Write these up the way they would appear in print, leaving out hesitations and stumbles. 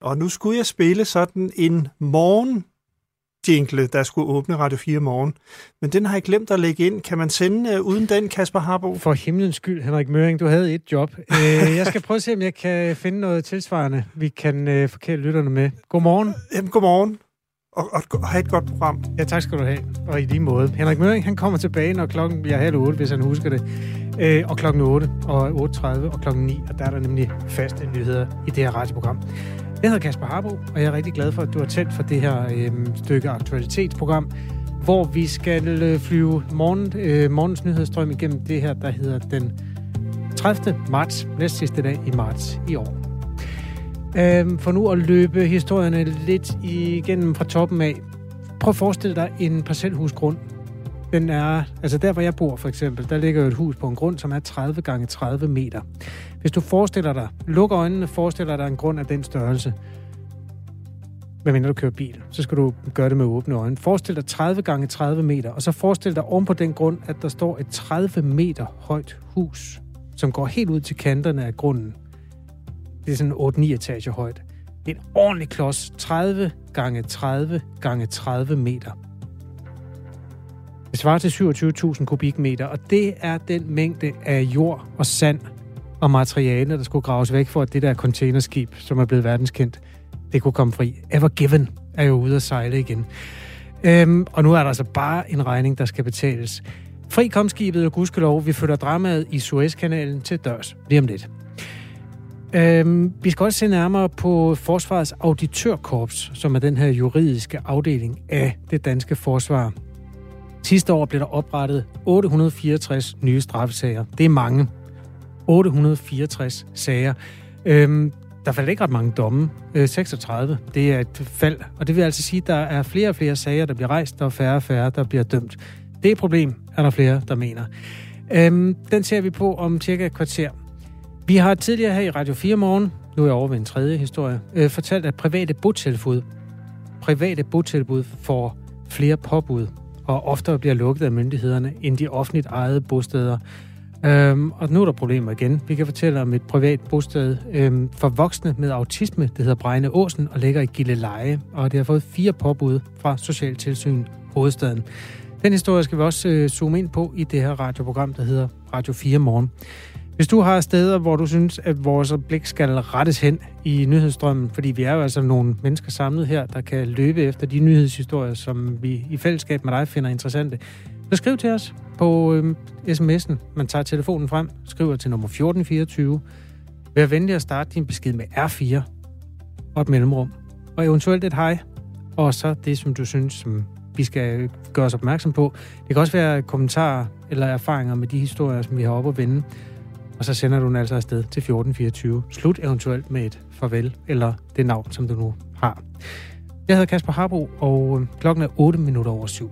Og nu skulle jeg spille sådan en morgenjingle, der skulle åbne Radio 4 morgen. Men den har jeg glemt at lægge ind. Kan man sende uden den, Kasper Harbo? For himlens skyld, Henrik Møring, du havde et job. Jeg skal prøve at se, om jeg kan finde noget tilsvarende, vi kan forkæle lytterne med. Godmorgen. Jamen, godmorgen. Og have et godt program. Ja, tak skal du have. Og i lige måde. Henrik Møring, han kommer tilbage, når klokken bliver 7:30, hvis han husker det. Og klokken 8, og 8:30, og klokken 9. Og der er der nemlig faste nyheder i det her radioprogram. Jeg hedder Kasper Harbo, og jeg er rigtig glad for, at du har tændt for det her stykke aktualitetsprogram, hvor vi skal flyve morgens nyhedsstrøm igennem det her, der hedder den 30. marts, næst sidste dag i marts i år. For nu at løbe historierne lidt igennem fra toppen af. Prøv at forestille dig en parcelhusgrund. Den er, altså der hvor jeg bor for eksempel, der ligger jo et hus på en grund, som er 30x30 meter. Hvis du forestiller dig, luk øjnene, forestiller dig en grund af den størrelse. Hvad mener du kører bil? Så skal du gøre det med åbne øjne. Forestil dig 30x30 meter, og så forestil dig oven på den grund, at der står et 30 meter højt hus, som går helt ud til kanterne af grunden. Det er sådan 8-9 etager højt. Det er en ordentlig klods. 30x30x30 meter. Det svarer til 27.000 kubikmeter, og det er den mængde af jord og sand og materialer, der skulle graves væk for, at det der containerskib, som er blevet verdenskendt, det kunne komme fri. Ever Given er jo ude at sejle igen. Og nu er der altså bare en regning, der skal betales. Fri kom skibet og gudskelov, vi følger dramaet i Suezkanalen til dørs lige om lidt. Vi skal også se nærmere på Forsvarets Auditørkorps, som er den her juridiske afdeling af det danske forsvar. Sidste år blev der oprettet 864 nye straffesager. Det er mange. 864 sager. Der faldt ikke ret mange domme. 36. Det er et fald. Og det vil altså sige, at der er flere og flere sager, der bliver rejst, og færre og færre, der bliver dømt. Det er et problem, er der flere, der mener. Den ser vi på om cirka et kvarter. Vi har tidligere her i Radio 4 morgen, nu er jeg over ved en tredje historie, fortalt, at private botilbud får flere påbud, og oftere bliver lukket af myndighederne, end de offentligt ejede bosteder. Og nu er der problemer igen. Vi kan fortælle om et privat bosted for voksne med autisme. Det hedder Bregneåsen og ligger i Gilleleje, og det har fået 4 påbud fra Socialtilsyn Hovedstaden. Den historie skal vi også zoome ind på i det her radioprogram, der hedder Radio 4 morgen. Hvis du har steder, hvor du synes, at vores blik skal rettes hen i nyhedsstrømmen, fordi vi er jo altså nogle mennesker samlet her, der kan løbe efter de nyhedshistorier, som vi i fællesskab med dig finder interessante, så skriv til os på sms'en. Man tager telefonen frem, skriver til nummer 1424. Vær venlig at starte din besked med R4 og et mellemrum. Og eventuelt et hej, og så det, som du synes, som vi skal gøre os opmærksom på. Det kan også være kommentarer eller erfaringer med de historier, som vi har oppe at vende. Og så sender du den altså afsted til 1424. Slut eventuelt med et farvel, eller det navn, som du nu har. Jeg hedder Kasper Harbo, og klokken er 7:08.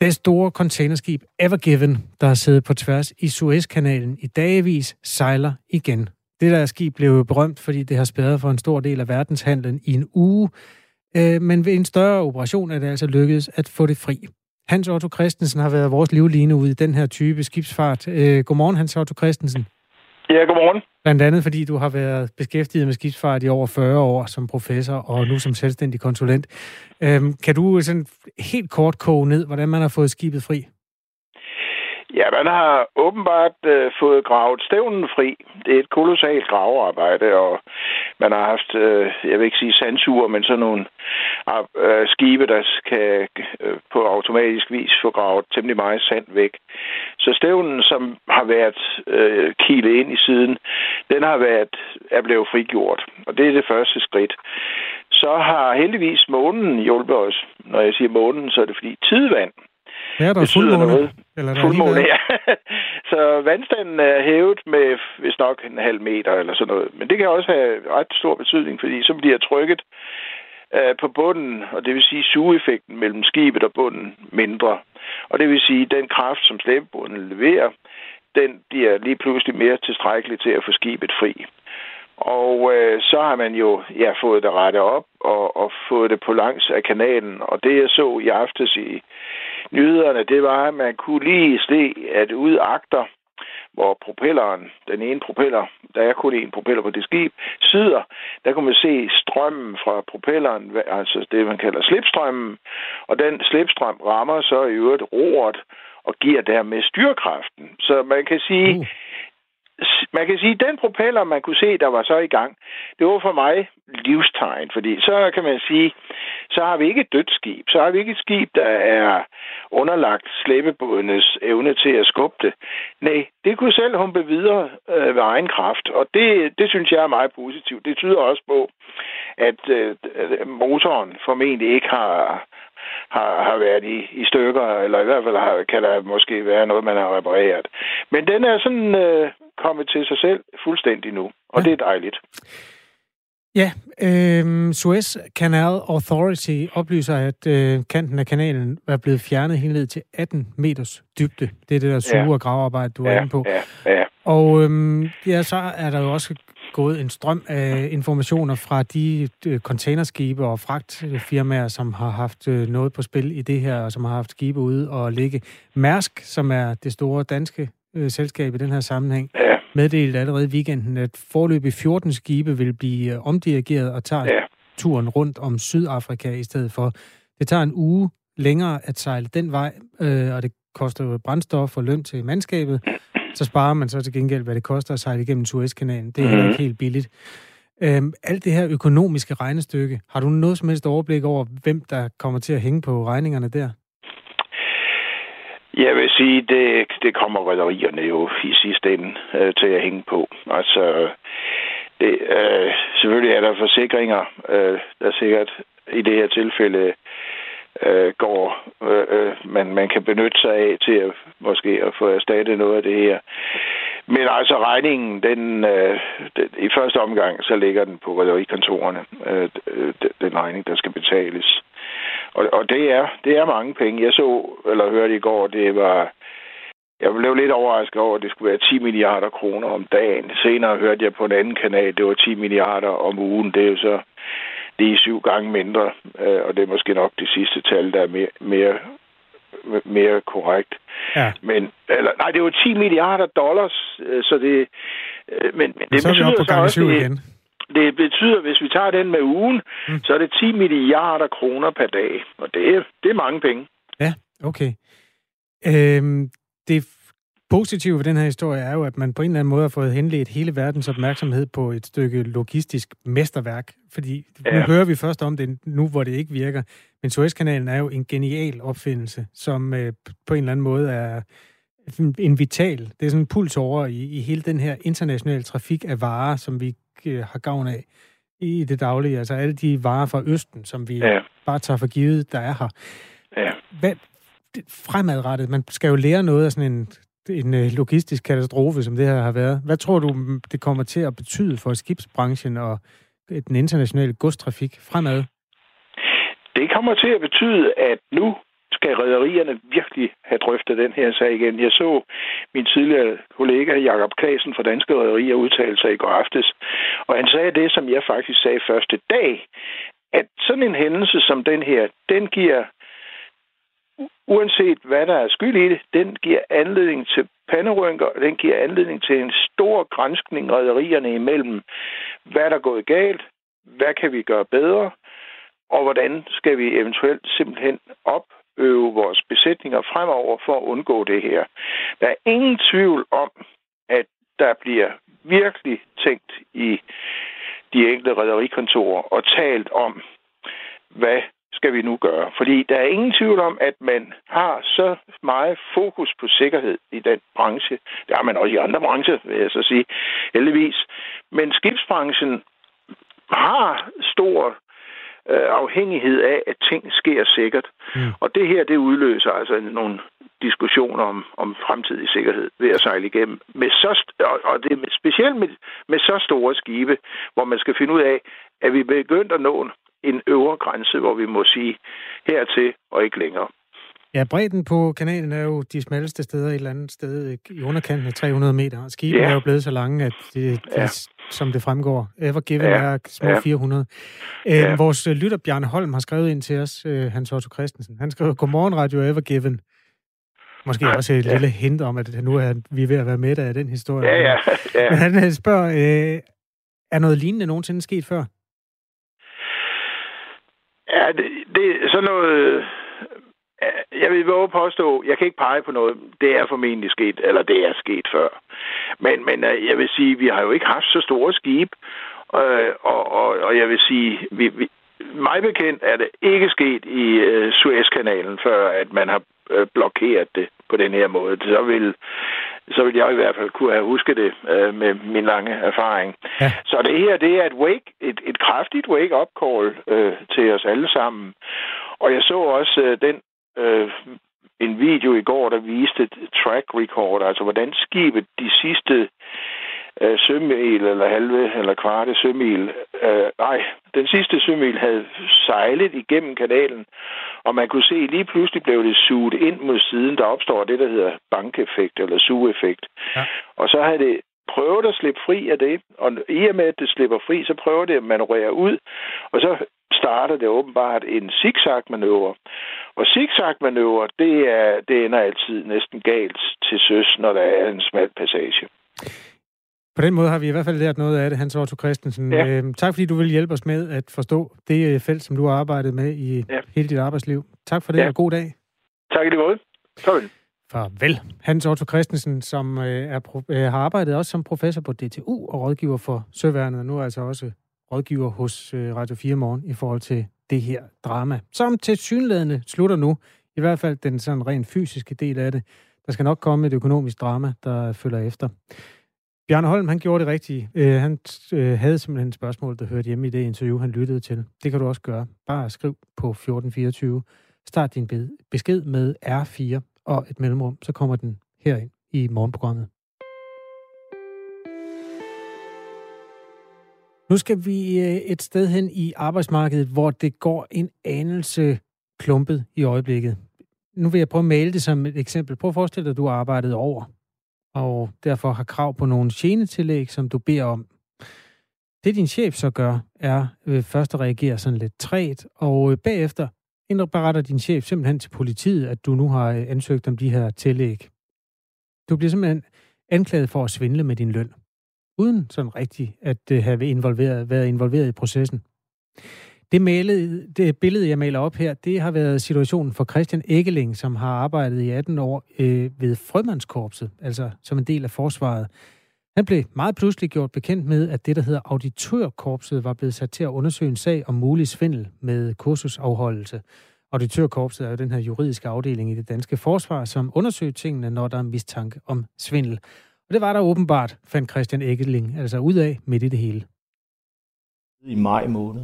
Det store containerskib Ever Given, der har siddet på tværs i Suezkanalen i dagevis, sejler igen. Det der skib blev jo berømt, fordi det har spærret for en stor del af verdenshandlen i en uge. Men ved en større operation er det altså lykkedes at få det fri. Hans Otto Christensen har været vores livline ude i den her type skibsfart. Godmorgen, Hans Otto Christensen. Ja, godmorgen. Blandt andet, fordi du har været beskæftiget med skibsfart i over 40 år som professor og nu som selvstændig konsulent. Kan du sådan helt kort koge ned, hvordan man har fået skibet fri? Ja, man har åbenbart fået gravet stævnen fri. Det er et kolossalt gravearbejde, og man har haft, jeg vil ikke sige sandsuger, men sådan nogle skibe, der kan på automatisk vis få gravet temmelig meget sand væk. Så stævnen, som har været kilet ind i siden, den er blevet frigjort, og det er det første skridt. Så har heldigvis månen hjulpet os. Når jeg siger månen, så er det fordi tidevand. Ja, der er fuldmåne, ja. Så vandstanden er hævet med, hvis nok, 0,5 meter eller sådan noget. Men det kan også have ret stor betydning, fordi så bliver trykket på bunden, og det vil sige sugeeffekten mellem skibet og bunden mindre. Og det vil sige, at den kraft, som slæbebunden leverer, den bliver lige pludselig mere tilstrækkelig til at få skibet fri. Og så har man jo fået det rettet op og fået det på langs af kanalen. Og det, jeg så i aftes i nyhederne, det var, at man kunne lige se, at ud agter hvor propelleren, den ene propeller, der er kun en propeller på det skib, sidder, der kunne man se strømmen fra propelleren, altså det, man kalder slipstrømmen, og den slipstrøm rammer så i øvrigt roret og giver dermed styrkraften. Så man kan sige, den propeller, man kunne se, der var så i gang, det var for mig livstegn, fordi så kan man sige, så har vi ikke et dødt skib, så har vi ikke et skib, der er underlagt slæbebådenes evne til at skubbe det. Nej, det kunne selv humpe videre ved egen kraft, og det synes jeg er meget positivt. Det tyder også på, at motoren formentlig ikke har været i stykker, eller i hvert fald kan der måske være noget, man har repareret. Men den er sådan kommet til sig selv fuldstændig nu, og ja. Det er dejligt. Ja, Suez Canal Authority oplyser, at kanten af kanalen er blevet fjernet helt ned til 18 meters dybde. Det er det der sure gravearbejde, du er inde på. Ja. Og så er der jo også gået en strøm af informationer fra de containerskibe og fragtfirmaer, som har haft noget på spil i det her, og som har haft skibe ude og ligge. Mærsk, som er det store danske selskab i den her sammenhæng, meddelte allerede i weekenden, at foreløbig 14 skibe vil blive omdirigeret og tager turen rundt om Sydafrika i stedet for. Det tager en uge længere at sejle den vej, og det koster jo brændstof og løn til mandskabet. Så sparer man så til gengæld, hvad det koster at sejle igennem Suezkanalen. Det er ikke helt billigt. Alt det her økonomiske regnestykke, har du noget som helst overblik over, hvem der kommer til at hænge på regningerne der? Jeg vil sige, det kommer rederierne jo i sidste ende til at hænge på. Altså, selvfølgelig er der forsikringer, der sikkert i det her tilfælde går, man kan benytte sig af til at måske at få erstattet noget af det her. Men altså regningen, den i første omgang, så ligger den på rederikontorerne, den regning, der skal betales. Og det er mange penge. Jeg så, eller hørte i går, jeg blev lidt overrasket over, at det skulle være 10 milliarder kroner om dagen. Senere hørte jeg på en anden kanal, det var 10 milliarder om ugen. Det er jo så lige 7 gange mindre, og det er måske nok det sidste tal, der er mere korrekt. Ja. Men det var 10 milliarder dollars, så det... Men det så betyder vi op på gange 7 igen. Det betyder, hvis vi tager den med ugen, så er det 10 milliarder kroner per dag, og det er mange penge. Ja, okay. Det positive ved den her historie er jo, at man på en eller anden måde har fået henledt hele verdens opmærksomhed på et stykke logistisk mesterværk, fordi nu hører vi først om det nu, hvor det ikke virker, men Suezkanalen er jo en genial opfindelse, som på en eller anden måde er en vital, det er sådan en puls over i hele den her internationale trafik af varer, som vi har gavn af i det daglige, altså alle de varer fra Østen, som vi bare tager for givet, der er her. Ja. Hvad, fremadrettet, man skal jo lære noget af sådan en logistisk katastrofe, som det her har været. Hvad tror du, det kommer til at betyde for skibsbranchen og den internationale godstrafik fremad? Det kommer til at betyde, at nu skal rederierne virkelig have drøftet den her sag igen. Jeg så min tidligere kollega Jakob Klasen fra Danske Rederier udtale sig i går aftes, og han sagde det, som jeg faktisk sagde første dag, at sådan en hændelse som den her, den giver, uanset hvad der er skyld i det, den giver anledning til panderynker, og den giver anledning til en stor granskning rederierne imellem. Hvad der er gået galt? Hvad kan vi gøre bedre? Og hvordan skal vi eventuelt simpelthen opøve vores besætninger fremover for at undgå det her? Der er ingen tvivl om, at der bliver virkelig tænkt i de enkelte rederikontorer og talt om, hvad skal vi nu gøre. Fordi der er ingen tvivl om, at man har så meget fokus på sikkerhed i den branche. Det har man også i andre brancher, vil jeg så sige, heldigvis. Men skibsbranchen har stor afhængighed af, at ting sker sikkert. Mm. Og det her, det udløser altså nogle diskussioner om fremtidig sikkerhed ved at sejle igennem. Specielt med så store skibe, hvor man skal finde ud af, at vi begyndt at nå en øvre grænse, hvor vi må sige hertil og ikke længere. Ja, bredden på kanalen er jo de smalleste steder et eller andet sted i underkanten af 300 meter. Skibene er jo blevet så lange, at det, som det fremgår, Ever Given er små 400. Vores lytter Bjarne Holm har skrevet ind til os, Hans Otto Christensen. Han skrev, godmorgen Radio Ever Given. Måske også et lille hint om, at nu er vi ved at være med af den historie. Ja. Men han spørger, er noget lignende nogensinde sket før? Ja, det er sådan noget... Jeg vil bare påstå, jeg kan ikke pege på noget, det er formentlig sket, eller det er sket før. Men jeg vil sige, vi har jo ikke haft så store skib, og jeg vil sige, vi mig bekendt er det ikke sket i Suezkanalen, før at man har blokeret det på den her måde. Så vil jeg i hvert fald kunne have husket det med min lange erfaring. Ja. Så det her, det er et kraftigt wake-up call til os alle sammen. Og jeg så også en video i går, der viste et track record, altså hvordan skibet de sidste sømil eller halve eller kvarte sømil, den sidste sømil havde sejlet igennem kanalen, og man kunne se, lige pludselig blev det suget ind mod siden, der opstår det, der hedder bankeffekt eller sugeeffekt. Ja. Og så havde det prøvet at slippe fri af det, og i og med, at det slipper fri, så prøver det at manøvrere ud, og så starter det åbenbart en zigzag-manøvre. Og zigzag-manøvre, det ender altid næsten galt til søs, når der er en smal passage. På den måde har vi i hvert fald lært noget af det, Hans Otto Christensen. Ja. Tak fordi du vil hjælpe os med at forstå det felt, som du har arbejdet med i hele dit arbejdsliv. Tak for det, og god dag. Tak i det måde. Farvel. Farvel. Hans Otto Christensen, som har arbejdet også som professor på DTU og rådgiver for Søværnet, og nu er altså også rådgiver hos Radio 4 Morgen i forhold til det her drama, som tilsyneladende slutter nu. I hvert fald den sådan rent fysiske del af det. Der skal nok komme et økonomisk drama, der følger efter. Bjarne Holm, han gjorde det rigtige. Han havde simpelthen et spørgsmål, der hørte hjemme i det interview, han lyttede til. Det kan du også gøre. Bare skriv på 1424. Start din besked med R4 og et mellemrum, så kommer den herind i morgenprogrammet. Nu skal vi et sted hen i arbejdsmarkedet, hvor det går en anelse klumpet i øjeblikket. Nu vil jeg prøve at male det som et eksempel. Prøv at forestille dig, at du har arbejdet over, og derfor har krav på nogle genetillæg, som du beder om. Det, din chef så gør, er først at reagere sådan lidt træt, og bagefter indberetter din chef simpelthen til politiet, at du nu har ansøgt om de her tillæg. Du bliver simpelthen anklaget for at svindle med din løn, uden sådan rigtigt at have været involveret i processen. Det billede, jeg maler op her, det har været situationen for Christian Ekeling, som har arbejdet i 18 år ved Frømandskorpset, altså som en del af forsvaret. Han blev meget pludselig gjort bekendt med, at det, der hedder Auditørkorpset, var blevet sat til at undersøge en sag om mulig svindel med kursusafholdelse. Auditørkorpset er jo den her juridiske afdeling i det danske forsvar, som undersøger tingene, når der er mistanke om svindel. Og det var der åbenbart, fandt Christian Ekeling altså ud af midt i det hele. I maj måned.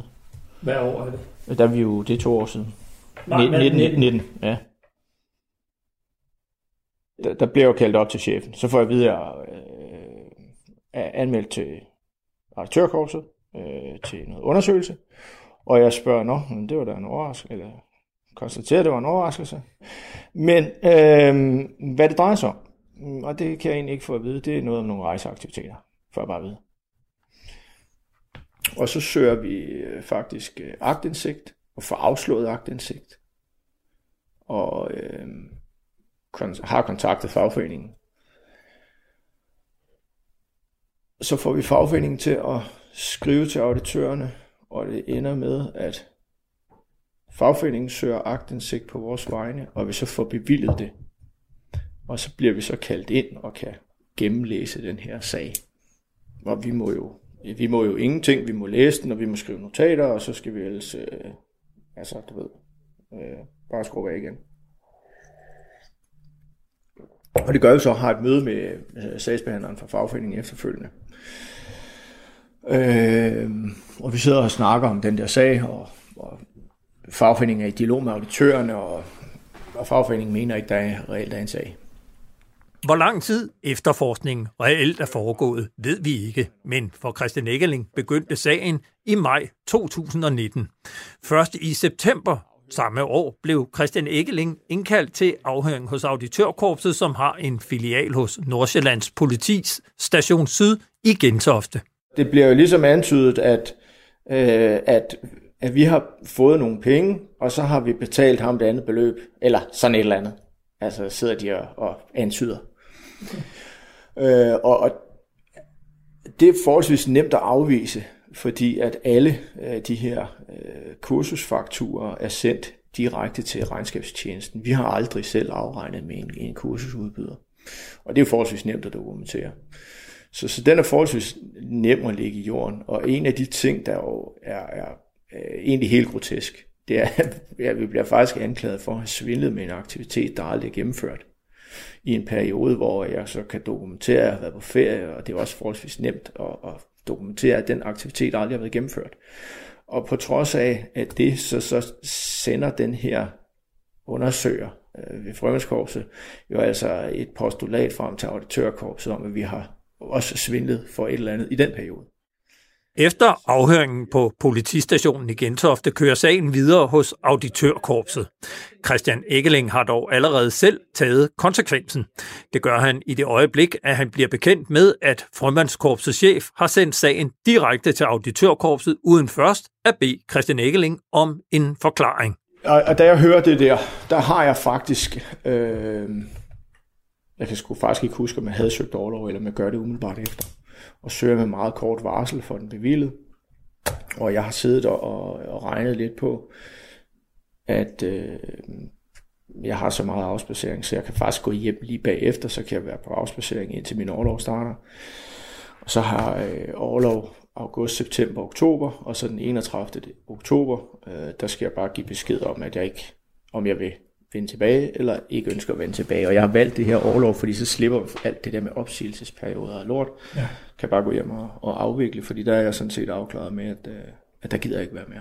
Hvad år er det? Der er vi jo, det er 2 år siden. 19. Ja. Der bliver jo kaldt op til chefen. Så får jeg videre anmeldt til auditørkorpset til noget undersøgelse. Og jeg spørger, det var da en overraskelse, eller konstaterer, det var en overraskelse. Men hvad det drejer sig om, og det kan jeg egentlig ikke få at vide, det er noget om nogle rejseaktiviteter, for at bare vide. Og så søger vi faktisk aktindsigt, og får afslået aktindsigt, og har kontaktet fagforeningen. Så får vi fagforeningen til at skrive til auditørerne, og det ender med, at fagforeningen søger aktindsigt på vores vegne, og vi så får bevilget det. Og så bliver vi så kaldt ind og kan gennemlæse den her sag, hvor vi må jo ingenting, vi må læse den, og vi må skrive notater, og så skal vi ellers, bare skrubbe af igen. Og det gør vi så, har et møde med sagsbehandleren fra fagforeningen efterfølgende. Og vi sidder og snakker om den der sag, og fagforeningen er i dialog med auditørerne, og fagforeningen mener ikke, der er reelt er en sag. Hvor lang tid efterforskningen reelt er foregået, ved vi ikke, men for Christian Ekeling begyndte sagen i maj 2019. Først i september samme år blev Christian Ekeling indkaldt til afhøring hos Auditørkorpset, som har en filial hos Nordsjællands Politis Station Syd i Gentofte. Det bliver jo ligesom antydet, at vi har fået nogle penge, og så har vi betalt ham det andet beløb, eller sådan et eller andet. Altså sidder de og antyder. Okay. Og det er forholdsvis nemt at afvise, fordi at alle de her kursusfakturer er sendt direkte til regnskabstjenesten. Vi har aldrig selv afregnet med en kursusudbyder. Og det er forholdsvis nemt at dokumentere. Så den er forholdsvis nem at ligge i jorden. Og en af de ting, der jo er egentlig helt grotesk, det er, at vi bliver faktisk anklaget for at have svindlet med en aktivitet, der aldrig er gennemført. I en periode, hvor jeg så kan dokumentere, at jeg har været på ferie, og det er også forholdsvis nemt at dokumentere, at den aktivitet aldrig har været gennemført. Og på trods af at det, så sender den her undersøger ved Frømandskorpset jo altså et postulat frem til Auditørkorpset om, at vi har også svindlet for et eller andet i den periode. Efter afhøringen på politistationen i Gentofte kører sagen videre hos Auditørkorpset. Christian Ekeling har dog allerede selv taget konsekvensen. Det gør han i det øjeblik, at han bliver bekendt med, at Frømandskorpsets chef har sendt sagen direkte til Auditørkorpset, uden først at bede Christian Ekeling om en forklaring. Og da jeg hører det der har jeg faktisk... Jeg kan sgu faktisk ikke huske, om jeg havde søgt orlov, eller om jeg gør det umiddelbart efter. Og søger med meget kort varsel for den bevilget. Og jeg har siddet og regnet lidt på, at jeg har så meget afspacering, så jeg kan faktisk gå hjem lige bagefter, så kan jeg være på afspacering indtil min orlov starter. Og så har orlov august, september, oktober, og så den 31. oktober, der skal jeg bare give besked om, at jeg ikke, om jeg vil vende tilbage, eller ikke ønsker at vende tilbage. Og jeg har valgt det her orlov, fordi så slipper alt det der med opsigelsesperioder og lort. Ja. Kan bare gå hjem og afvikle, fordi der er jeg sådan set afklaret med, at der gider ikke være mere.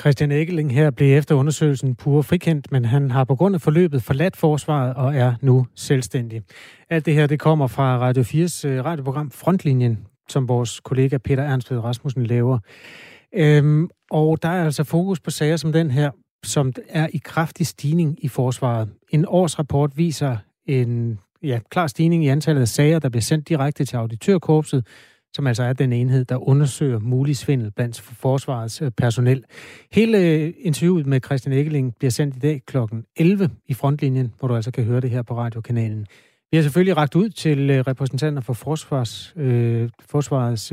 Christian Ekeling her blev efter undersøgelsen pure frikendt, men han har på grund af forløbet forladt forsvaret og er nu selvstændig. Alt det her, det kommer fra Radio 4's radioprogram Frontlinjen, som vores kollega Peter Ernstød Rasmussen laver. Og der er altså fokus på sager som den her, som er i kraftig stigning i forsvaret. En årsrapport viser en klar stigning i antallet af sager, der bliver sendt direkte til Auditørkorpset, som altså er den enhed, der undersøger mulig svindel blandt forsvarets personel. Hele interviewet med Christian Ekeling bliver sendt i dag kl. 11 i Frontlinjen, hvor du altså kan høre det her på radiokanalen. Vi har selvfølgelig rakt ud til repræsentanter for forsvarets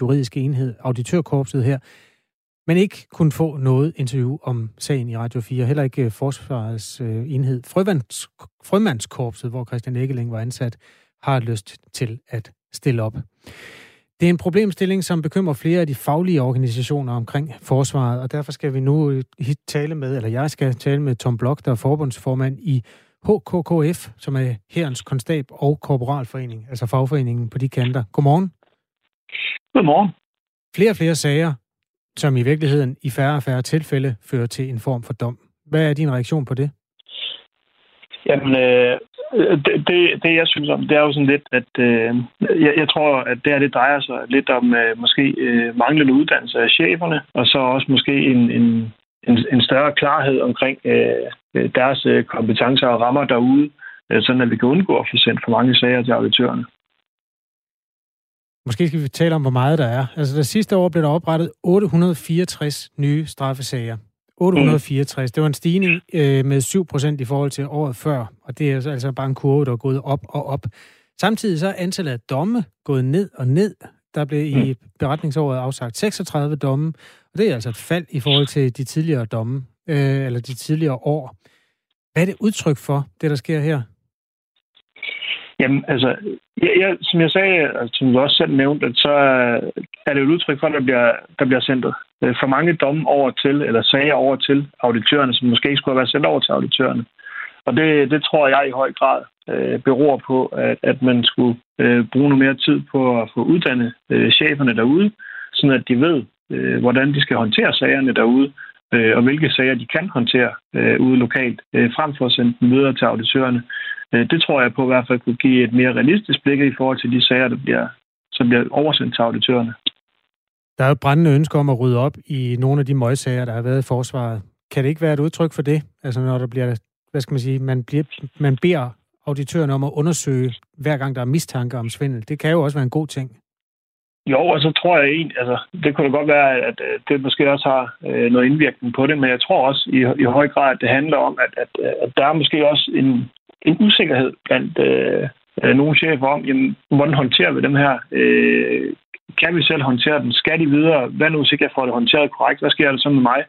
juridiske enhed, Auditørkorpset her, men ikke kunne få noget interview om sagen i Radio 4, heller ikke forsvarets enhed, Frømandskorpset, hvor Christian Ekeling var ansat, har lyst til at stille op. Det er en problemstilling, som bekymrer flere af de faglige organisationer omkring forsvaret, og derfor skal vi nu jeg skal tale med Tom Bloch, der er forbundsformand i HKKF, som er Hærens Konstab og Korporalforening, altså fagforeningen på de kanter. Godmorgen. Godmorgen. Flere og flere sager, som i virkeligheden i færre og færre tilfælde fører til en form for dom. Hvad er din reaktion på det? Jamen, det jeg synes om, det er jo sådan lidt, at jeg tror, at det drejer sig lidt om måske manglende uddannelse af cheferne, og så også måske en større klarhed omkring deres kompetencer og rammer derude, sådan at vi kan undgå at få sendt for mange sager til auditørerne. Måske skal vi tale om, hvor meget der er. Altså, det sidste år blev der oprettet 864 nye straffesager. 864, det var en stigning med 7% i forhold til året før, og det er altså bare en kurve, der er gået op og op. Samtidig så er antallet af domme gået ned og ned. Der blev i beretningsåret afsagt 36 domme, og det er altså et fald i forhold til de tidligere domme, eller de tidligere år. Hvad er det udtryk for, det der sker her? Jamen, altså, som jeg sagde, og som du også selv nævnte, at så er det jo et udtryk for, at der bliver sendt for mange domme over til, eller sager over til auditørerne, som måske ikke skulle have været sendt over til auditørerne. Og det tror jeg i høj grad beror på, at man skulle bruge noget mere tid på at få uddannet cheferne derude, sådan at de ved, hvordan de skal håndtere sagerne derude, og hvilke sager de kan håndtere ude lokalt, frem for at sende dem videre til auditørerne. Det tror jeg på i hvert fald kunne give et mere realistisk blik i forhold til de sager, som bliver oversendt til auditørerne. Der er jo brændende ønsker om at rydde op i nogle af de møgsager, der har været i forsvaret. Kan det ikke være et udtryk for det? Altså når der bliver, man beder auditørerne om at undersøge, hver gang der er mistanke om svindel. Det kan jo også være en god ting. Jo, og så tror jeg egentlig, altså det kunne da godt være, at det måske også har noget indvirkning på det, men jeg tror også i høj grad, at det handler om, at der er måske også en usikkerhed blandt nogle chefer om, jamen, hvordan håndterer vi dem her? Kan vi selv håndtere den? Skal de videre? Hvad nu, hvis ikke jeg får det håndteret korrekt? Hvad sker der så med mig?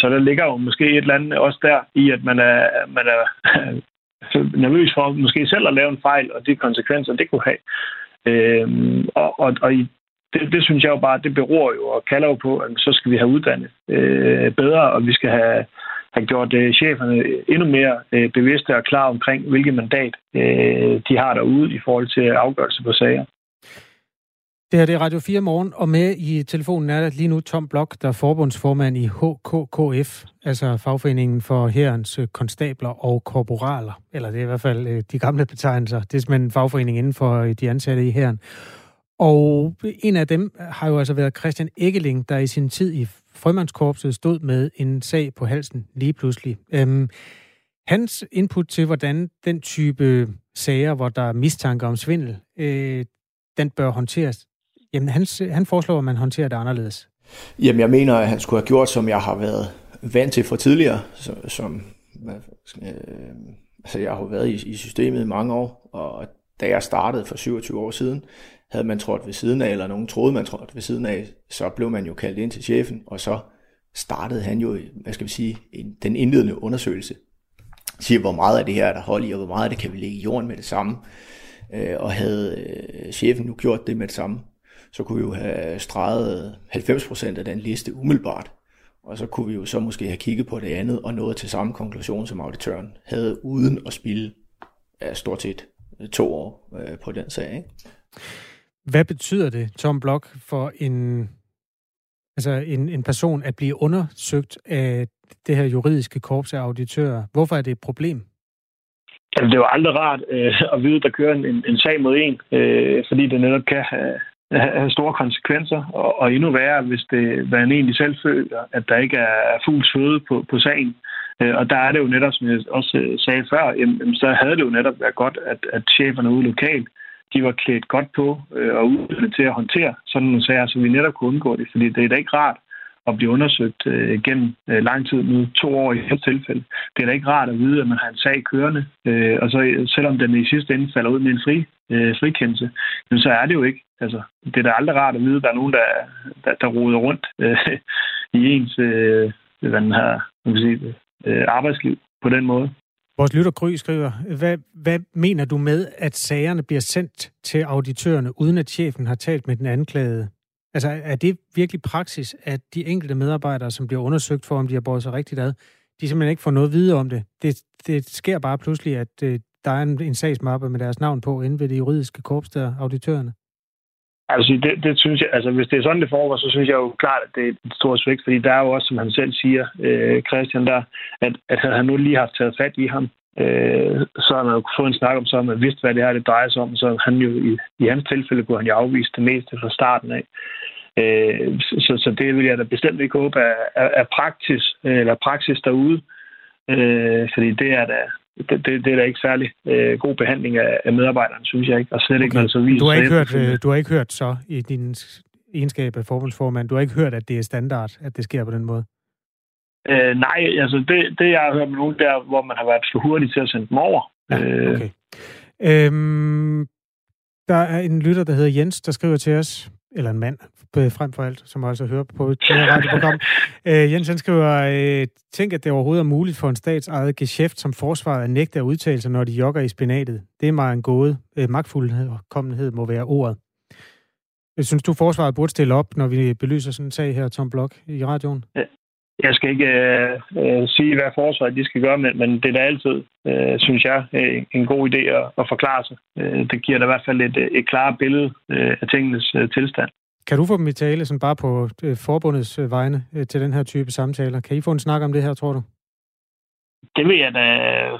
Så der ligger jo måske et eller andet også der i, at man er nervøs for måske selv at lave en fejl, og de konsekvenser, det kunne have. Og det synes jeg jo bare, det beror jo og kalder jo på, at så skal vi have uddannet bedre, og vi skal have gjort cheferne endnu mere bevidste og klar omkring, hvilket mandat de har derude i forhold til afgørelse på sager. Det her det er Radio 4 Morgen, og med i telefonen er der lige nu Tom Blok, der er forbundsformand i HKKF, altså fagforeningen for Hærens Konstabler og Korporaler, eller det er i hvert fald de gamle betegnelser. Det er simpelthen en fagforening inden for de ansatte i Hæren. Og en af dem har jo altså været Christian Ekeling, der i sin tid i Frømandskorpset stod med en sag på halsen lige pludselig. Hans input til, hvordan den type sager, hvor der er mistanke om svindel, den bør håndteres. Jamen, han foreslår, at man håndterer det anderledes. Jamen, jeg mener, at han skulle have gjort, som jeg har været vant til fra tidligere. Altså, jeg har været i systemet i mange år, og da jeg startede for 27 år siden, havde man trådt ved siden af, eller nogen troede, man trådte ved siden af, så blev man jo kaldt ind til chefen, og så startede han jo, hvad skal vi sige, den indledende undersøgelse. Siger, hvor meget af det her er der hold i, og hvor meget af det kan vi lægge i jorden med det samme. Og havde chefen nu gjort det med det samme, så kunne vi jo have streget 90% af den liste umiddelbart, og så kunne vi jo så måske have kigget på det andet og nået til samme konklusion, som auditøren havde, uden at spilde stort set 2 år på den sag. Ikke? Hvad betyder det, Tom Blok, for en person at blive undersøgt af det her juridiske korps af auditører? Hvorfor er det et problem? Altså, det er jo aldrig rart at vide, at der kører en sag mod en, fordi det netop kan have store konsekvenser. Og endnu værre, hvis hvad man egentlig selv føler, at der ikke er fugls føde på sagen. Og der er det jo netop, som jeg også sagde før, så havde det jo netop været godt, at cheferne ude lokalt, de var klædt godt på og uddannet til at håndtere sådan nogle sager, så vi netop kunne undgå det. Fordi det er da ikke rart at blive undersøgt gennem lang tid, nu 2 år i et tilfælde. Det er da ikke rart at vide, at man har en sag kørende, og så selvom den i sidste ende falder ud med en frikendelse, så er det jo ikke. Altså, det er da aldrig rart at vide, at der er nogen, der roder rundt i ens arbejdsliv på den måde. Vores lytter Gry skriver, hvad mener du med, at sagerne bliver sendt til auditørerne, uden at chefen har talt med den anklagede? Altså, er det virkelig praksis, at de enkelte medarbejdere, som bliver undersøgt for, om de har båret sig rigtigt ad, de simpelthen ikke får noget at vide om det? Det sker bare pludselig, at der er en sagsmappe med deres navn på inde ved det juridiske korps der auditørerne. Altså, det synes jeg, altså, hvis det er sådan, det foregår, så synes jeg jo klart, at det er et stort svigt, fordi der er jo også, som han selv siger, Christian, der, at han nu lige har taget fat i ham, så har man jo fået en snak om, så har man vidst, hvad det her det drejer sig om, så han jo i hans tilfælde kunne han jo afvise det meste fra starten af. Så det vil jeg da bestemt ikke håbe er praksis derude, fordi det er da det er da ikke særlig god behandling af medarbejderne, synes jeg ikke, og slet ikke noget så vist. Du har ikke hørt så i din egenskab af forbundsformand, du har ikke hørt, at det er standard, at det sker på den måde? Nej, altså det jeg har hørt med nogen der, hvor man har været for hurtig til at sende dem over. Ja, okay. Der er en lytter, der hedder Jens, der skriver til os, eller en mand, frem for alt, som altså hører på det her radioprogram. Jens, han skriver, tænk, at det overhovedet er muligt for en statsejet geschæft, som forsvaret at nægte at udtale sig, når de jogger i spinatet. Det er meget en gåde. Magtfuldkommenhed må være ordet. Synes du, forsvaret burde stille op, når vi belyser sådan en sag her, Tom Blok, i radioen? Ja. Jeg skal ikke sige, hvad forsvaret de skal gøre, men det er da altid, synes jeg, en god idé at forklare sig. Det giver da i hvert fald et klare billede af tingenes tilstand. Kan du få dem i tale sådan bare på forbundets vegne til den her type samtaler? Kan I få en snak om det her, tror du? Det vil jeg da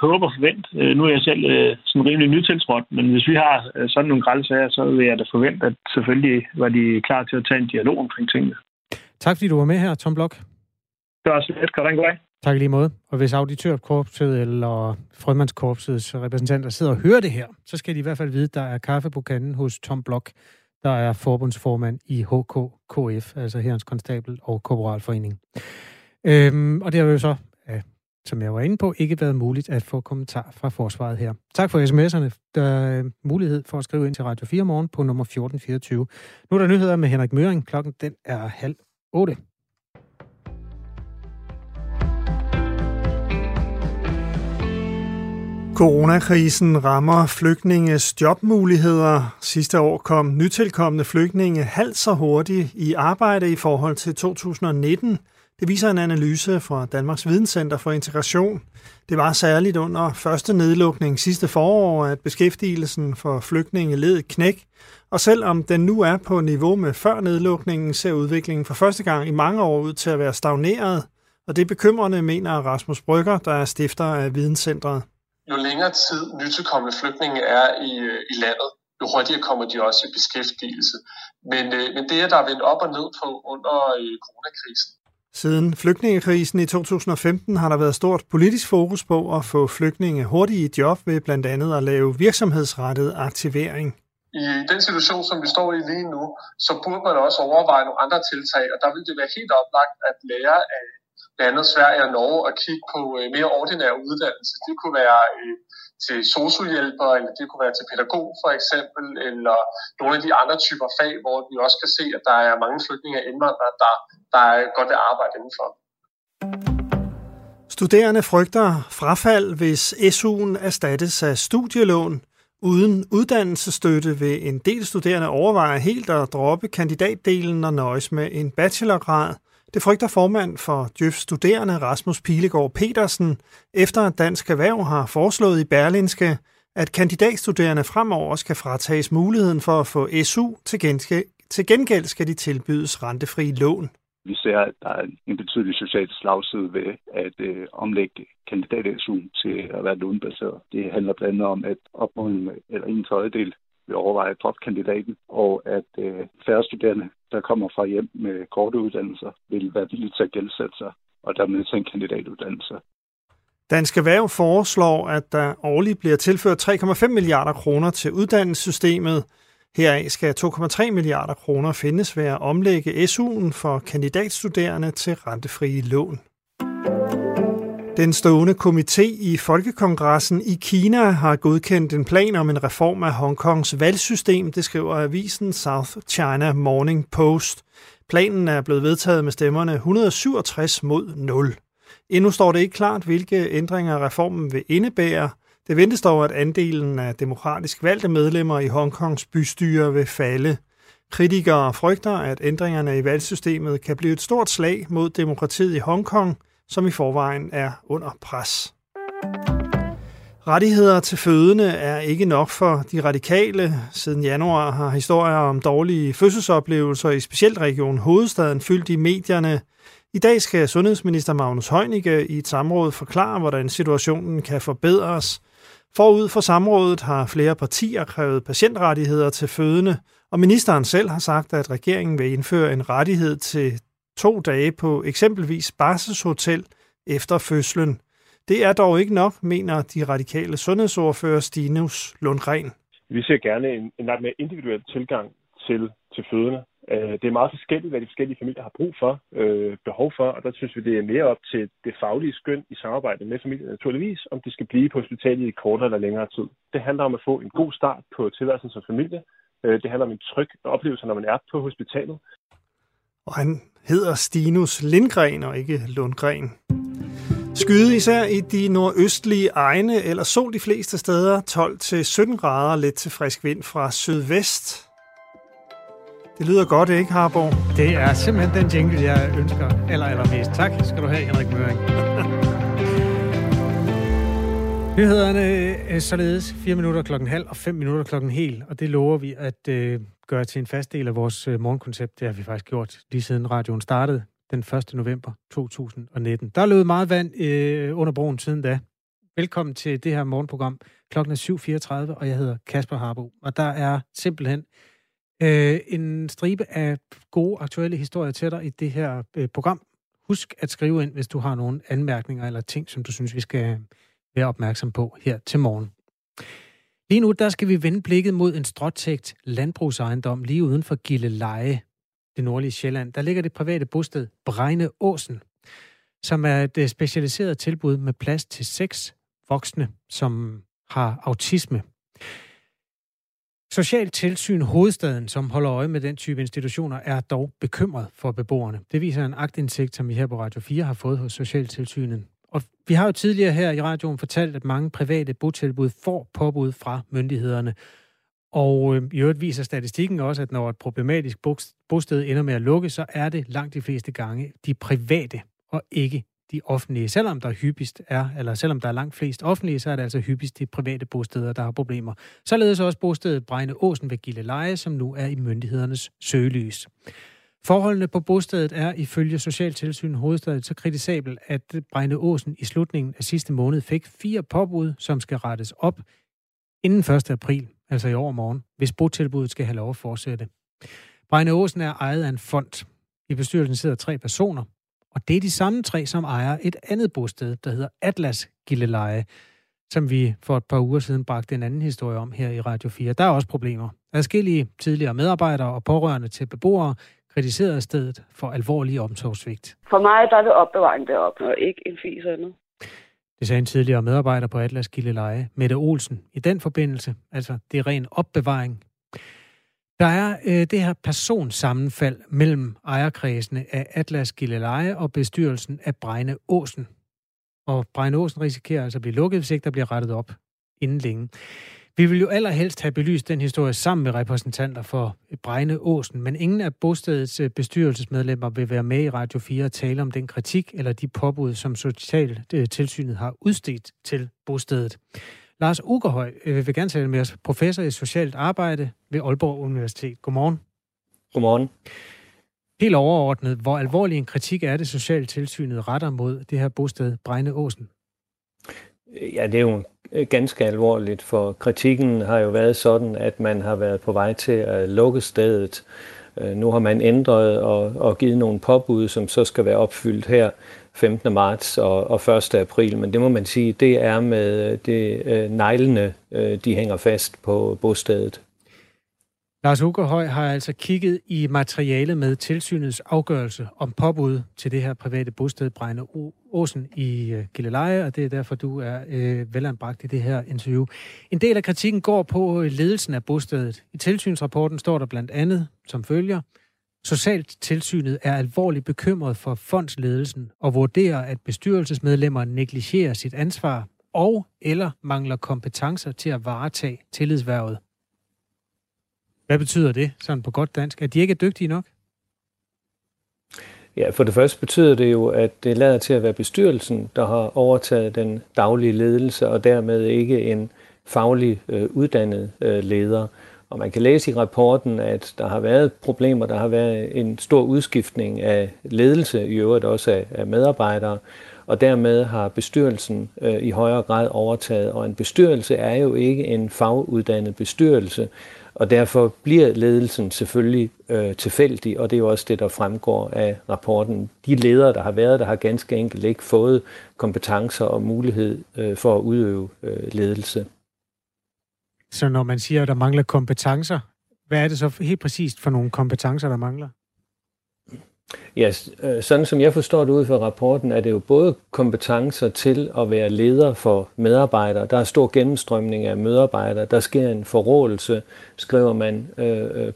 håbe og forvente. Nu er jeg selv sådan rimelig nytiltrådt, men hvis vi har sådan nogle grælsager, så vil jeg da forvente, at selvfølgelig var de klar til at tage en dialog omkring tingene. Tak fordi du var med her, Tom Blok. Det var slet. Hvordan går det? Tak i lige måde. Og hvis auditørkorpset eller Frømandskorpsets repræsentanter sidder og hører det her, så skal de i hvert fald vide, at der er kaffe på kanden hos Tom Blok, der er forbundsformand i HKKF, altså Hærens Konstabel og Korporalforening. Og det har jo så, som jeg var inde på, ikke været muligt at få kommentar fra forsvaret her. Tak for sms'erne. Der er mulighed for at skrive ind til Radio 4 morgen på nummer 1424. Nu er der nyheder med Henrik Møring. Klokken den er 7:30. Coronakrisen rammer flygtninges jobmuligheder. Sidste år kom nytilkomne flygtninge halvt så hurtigt i arbejde i forhold til 2019. Det viser en analyse fra Danmarks Videnscenter for Integration. Det var særligt under første nedlukning sidste forår, at beskæftigelsen for flygtninge led knæk. Og selvom den nu er på niveau med før nedlukningen, ser udviklingen for første gang i mange år ud til at være stagneret. Og det er bekymrende, mener Rasmus Brygger, der er stifter af Videnscentret. Jo længere tid nytilkommende flygtninge er i landet, jo hurtigere kommer de også i beskæftigelse. Men det er der vendt op og ned på under coronakrisen. Siden flygtningekrisen i 2015 har der været stort politisk fokus på at få flygtninge hurtigt i job ved blandt andet at lave virksomhedsrettet aktivering. I den situation, som vi står i lige nu, så burde man også overveje nogle andre tiltag, og der vil det være helt oplagt at lære af blandt andet Sverige og Norge at kigge på mere ordinær uddannelse. Det kunne være til sociohjælper, eller det kunne være til pædagog for eksempel, eller nogle af de andre typer fag, hvor vi også kan se, at der er mange flygtninge og indvandrere, der er godt at arbejde indenfor. Studerende frygter frafald, hvis SU'en erstattes af studielån. Uden uddannelsesstøtte vil en del studerende overveje helt at droppe kandidatdelen og nøjes med en bachelorgrad. Det frygter formand for Djøfs studerende Rasmus Pilegaard Petersen, efter at Dansk Erhverv har foreslået i Berlingske, at kandidatstuderende fremover skal fratages muligheden for at få SU. Til gengæld skal de tilbydes rentefri lån. Vi ser, at der er en betydelig social slagside ved at omlægge kandidat-SU til at være lånebaseret. Det handler blandt andet om, at op mod en tredjedel vil overveje at droppe kandidaten, og at færre studerende, der kommer fra hjem med korte uddannelser, vil være villige til at gældsætte sig, og dermed til en kandidatuddannelse. Dansk Erhverv foreslår, at der årligt bliver tilført 3,5 milliarder kroner til uddannelsessystemet. Heraf skal 2,3 milliarder kroner findes ved at omlægge SU'en for kandidatstuderende til rentefrie lån. Den stående komité i Folkekongressen i Kina har godkendt en plan om en reform af Hongkongs valgsystem, det skriver avisen South China Morning Post. Planen er blevet vedtaget med stemmerne 167 mod 0. Endnu står det ikke klart, hvilke ændringer reformen vil indebære. Det ventes dog, at andelen af demokratisk valgte medlemmer i Hongkongs bystyre vil falde. Kritikere frygter, at ændringerne i valgsystemet kan blive et stort slag mod demokratiet i Hongkong, som i forvejen er under pres. Rettigheder til fødende er ikke nok for de radikale. Siden januar har historier om dårlige fødselsoplevelser i specielt Region Hovedstaden fyldt i medierne. I dag skal sundhedsminister Magnus Heunicke i et samråd forklare, hvordan situationen kan forbedres. Forud for samrådet har flere partier krævet patientrettigheder til fødende, og ministeren selv har sagt, at regeringen vil indføre en rettighed til 2 dage på eksempelvis barselshotel efter fødslen. Det er dog ikke nok, mener de radikale sundhedsordfører Stinus Lindgren. Vi ser gerne en lidt mere individuel tilgang til fødende. Det er meget forskelligt, hvad de forskellige familier har behov for, og der synes vi, det er mere op til det faglige skøn i samarbejde med familien naturligvis, om de skal blive på hospitalet i kortere eller længere tid. Det handler om at få en god start på tilværelsen som familie. Det handler om en tryg oplevelse, når man er på hospitalet. Og han hedder Stinus Lindgren og ikke Lundgren. Skyde især i de nordøstlige egne, eller sol de fleste steder, 12-17 grader, lidt til frisk vind fra sydvest. Det lyder godt, ikke, Harbo? Det er simpelthen den jingle, jeg ønsker allermest. Tak skal du have, Henrik Møring. Nyhederne således 4 minutter klokken halv og 5 minutter klokken hel, og det lover vi at gøre til en fast del af vores morgenkoncept. Det har vi faktisk gjort lige siden radioen startede den 1. november 2019. Der er løbet meget vand under broen siden da. Velkommen til det her morgenprogram. Klokken er 7:34, og jeg hedder Kasper Harbo, og der er simpelthen en stribe af gode, aktuelle historier til dig i det her program. Husk at skrive ind, hvis du har nogle anmærkninger eller ting, som du synes, vi skal være opmærksom på her til morgen. Lige nu, der skal vi vende blikket mod en stråtægt landbrugsejendom lige uden for Gilleleje, det nordlige Sjælland. Der ligger det private bosted Bregneåsen, som er et specialiseret tilbud med plads til 6 voksne, som har autisme. Socialtilsyn Hovedstaden, som holder øje med den type institutioner, er dog bekymret for beboerne. Det viser en aktindsigt, som vi her på Radio 4 har fået hos Socialtilsynet. Og vi har jo tidligere her i radioen fortalt, at mange private botilbud får påbud fra myndighederne. Og i øvrigt viser statistikken også, at når et problematisk bosted ender med at lukke, så er det langt de fleste gange de private og ikke de offentlige. Selvom der er langt flest offentlige, så er det altså hyppigst de private bosteder, der har problemer. Således også bostedet Bregneåsen ved Gilleleje, som nu er i myndighedernes søgelys. Forholdene på bostedet er ifølge Socialtilsyn Hovedstaden så kritisabel, at Bregneåsen i slutningen af sidste måned fik 4 påbud, som skal rettes op inden 1. april, altså i overmorgen, hvis botilbuddet skal have lov at fortsætte. Bregneåsen er ejet af en fond. I bestyrelsen sidder 3 personer, og det er de samme 3, som ejer et andet bosted, der hedder Atlas Gilleleje, som vi for et par uger siden bragte en anden historie om her i Radio 4. Der er også problemer. Adskillige tidligere medarbejdere og pårørende til beboere kritiserede stedet for alvorlige omsorgssvigt. For mig der er det opbevaring deroppe, og ikke en fis andet. Det sagde en tidligere medarbejder på Atlas Gilleleje, Mette Olsen. I den forbindelse, altså det er ren opbevaring. Der er det her personsammenfald mellem ejerkredsene af Atlas Gilleleje og bestyrelsen af Bregneåsen. Og Bregneåsen risikerer altså at blive lukket, hvis ikke der bliver rettet op inden længe. Vi vil jo allerhelst have belyst den historie sammen med repræsentanter for Bregneåsen, men ingen af bostedets bestyrelsesmedlemmer vil være med i Radio 4 og tale om den kritik eller de påbud, som Socialtilsynet har udstedt til bostedet. Lars Uggerhøj vil gerne tale med os, professor i socialt arbejde ved Aalborg Universitet. Godmorgen. Godmorgen. Helt overordnet, hvor alvorlig en kritik er det, Socialtilsynet retter mod det her bosted Bregneåsen? Ja, det er jo ganske alvorligt, for kritikken har jo været sådan, at man har været på vej til at lukke stedet. Nu har man ændret og givet nogle påbud, som så skal være opfyldt her 15. marts og 1. april. Men det må man sige, det er med det neglene, de hænger fast på bostedet. Lars Uggerhøj har altså kigget i materiale med tilsynets afgørelse om påbud til det her private bosted Bregneåsen i Gilleleje, og det er derfor, du er velanbragt i det her interview. En del af kritikken går på ledelsen af bostedet. I tilsynsrapporten står der blandt andet som følger: Socialtilsynet er alvorligt bekymret for fondsledelsen og vurderer, at bestyrelsesmedlemmer negligerer sit ansvar og eller mangler kompetencer til at varetage tillidshvervet. Hvad betyder det, sådan på godt dansk? At de ikke er dygtige nok? Ja, for det første betyder det jo, at det lader til at være bestyrelsen, der har overtaget den daglige ledelse, og dermed ikke en faglig uddannet leder. Og man kan læse i rapporten, at der har været problemer, der har været en stor udskiftning af ledelse, i øvrigt også af medarbejdere, og dermed har bestyrelsen i højere grad overtaget. Og en bestyrelse er jo ikke en faguddannet bestyrelse, og derfor bliver ledelsen selvfølgelig tilfældig, og det er jo også det, der fremgår af rapporten. De ledere, der har været, der har ganske enkelt ikke fået kompetencer og mulighed for at udøve ledelse. Så når man siger, at der mangler kompetencer, hvad er det så helt præcist for nogle kompetencer, der mangler? Ja, sådan som jeg forstår det ud fra rapporten, er det jo både kompetencer til at være leder for medarbejdere. Der er stor gennemstrømning af medarbejdere. Der sker en forrådelse, skriver man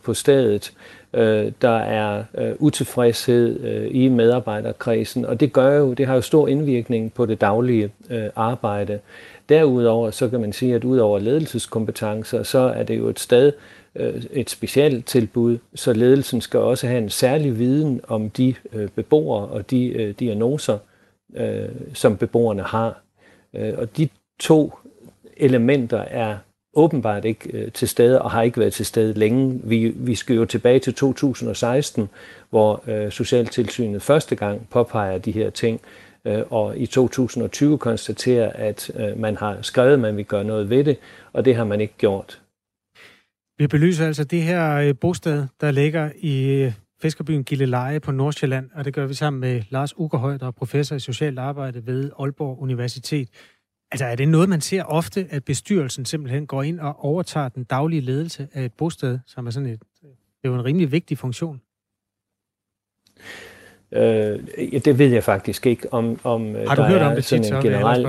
på stedet. Der er utilfredshed i medarbejderkredsen, og det har jo stor indvirkning på det daglige arbejde. Derudover så kan man sige, at udover ledelseskompetencer, så er det jo et sted, et specialtilbud, så ledelsen skal også have en særlig viden om de beboere og de diagnoser, som beboerne har. Og de 2 elementer er åbenbart ikke til stede og har ikke været til stede længe. Vi skal jo tilbage til 2016, hvor Socialtilsynet første gang påpeger de her ting, og i 2020 konstaterer, at man har skrevet, at man vil gøre noget ved det, og det har man ikke gjort. Vi belyser altså det her bosted, der ligger i fiskerbyen Gilleleje på Nordsjælland, og det gør vi sammen med Lars Uggerhøj, der er professor i socialt arbejde ved Aalborg Universitet. Altså er det noget, man ser ofte, at bestyrelsen simpelthen går ind og overtager den daglige ledelse af et bosted, som er sådan et, det er jo en rimelig vigtig funktion? Det ved jeg faktisk ikke, om har du der hørt om det tit, så generelt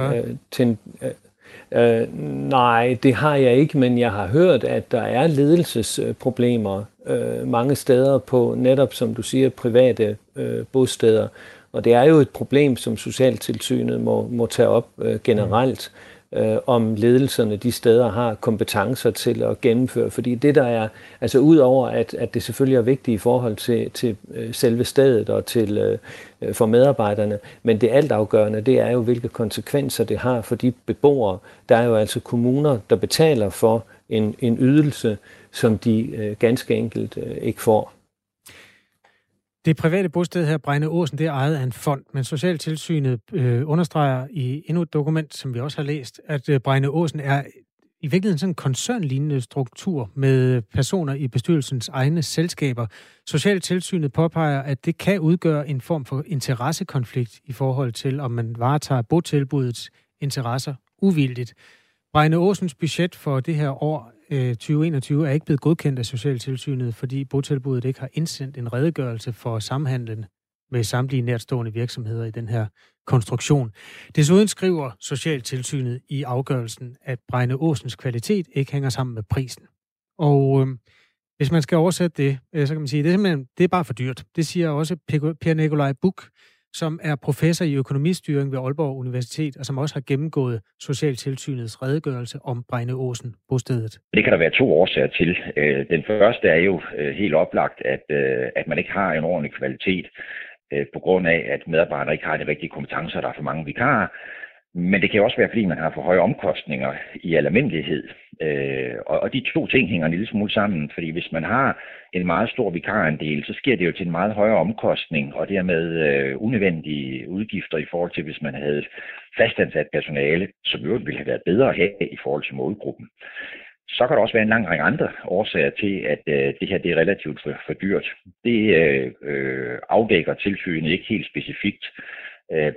nej, det har jeg ikke, men jeg har hørt, at der er ledelsesproblemer mange steder på netop, som du siger, private bosteder. Og det er jo et problem, som Socialtilsynet må tage op generelt, om ledelserne de steder har kompetencer til at gennemføre. Fordi det der er, altså udover at det selvfølgelig er vigtigt i forhold til selve stedet og til for medarbejderne, men det altafgørende, det er jo, hvilke konsekvenser det har for de beboere. Der er jo altså kommuner, der betaler for en ydelse, som de ganske enkelt ikke får. Det private bosted her, Bregneåsen, det er ejet af en fond, men Socialtilsynet understreger i endnu et dokument, som vi også har læst, at Bregneåsen er i virkeligheden sådan en koncernlignende struktur med personer i bestyrelsens egne selskaber. Socialtilsynet påpeger, at det kan udgøre en form for interessekonflikt i forhold til, om man varetager botilbudets interesser uvildigt. Bregneåsens budget for det her år 2021 er ikke blevet godkendt af Socialtilsynet, fordi botilbuddet ikke har indsendt en redegørelse for samhandlen med samtlige nærtstående virksomheder i den her konstruktion. Desuden skriver Socialtilsynet i afgørelsen, at Bregneåsens kvalitet ikke hænger sammen med prisen. Og hvis man skal oversætte det, så kan man sige, det er bare for dyrt. Det siger også Per Nikolaj Bukh, som er professor i økonomistyring ved Aalborg Universitet, og som også har gennemgået Socialtilsynets redegørelse om Bregneåsen bostedet. Det kan der være to årsager til. Den første er jo helt oplagt, at man ikke har en ordentlig kvalitet på grund af, at medarbejdere ikke har de rigtige kompetencer, der er for mange vikarer. Men det kan jo også være, fordi man har for høje omkostninger i almindelighed. Og de to ting hænger en lille smule sammen, fordi hvis man har en meget stor vikarandel, så sker det jo til en meget højere omkostning, og dermed unødvendige udgifter i forhold til, hvis man havde fastansat personale, som jo ville have været bedre at have i forhold til målgruppen. Så kan der også være en lang række andre årsager til, at det her det er relativt for dyrt. Det afdækker tilsynet ikke helt specifikt.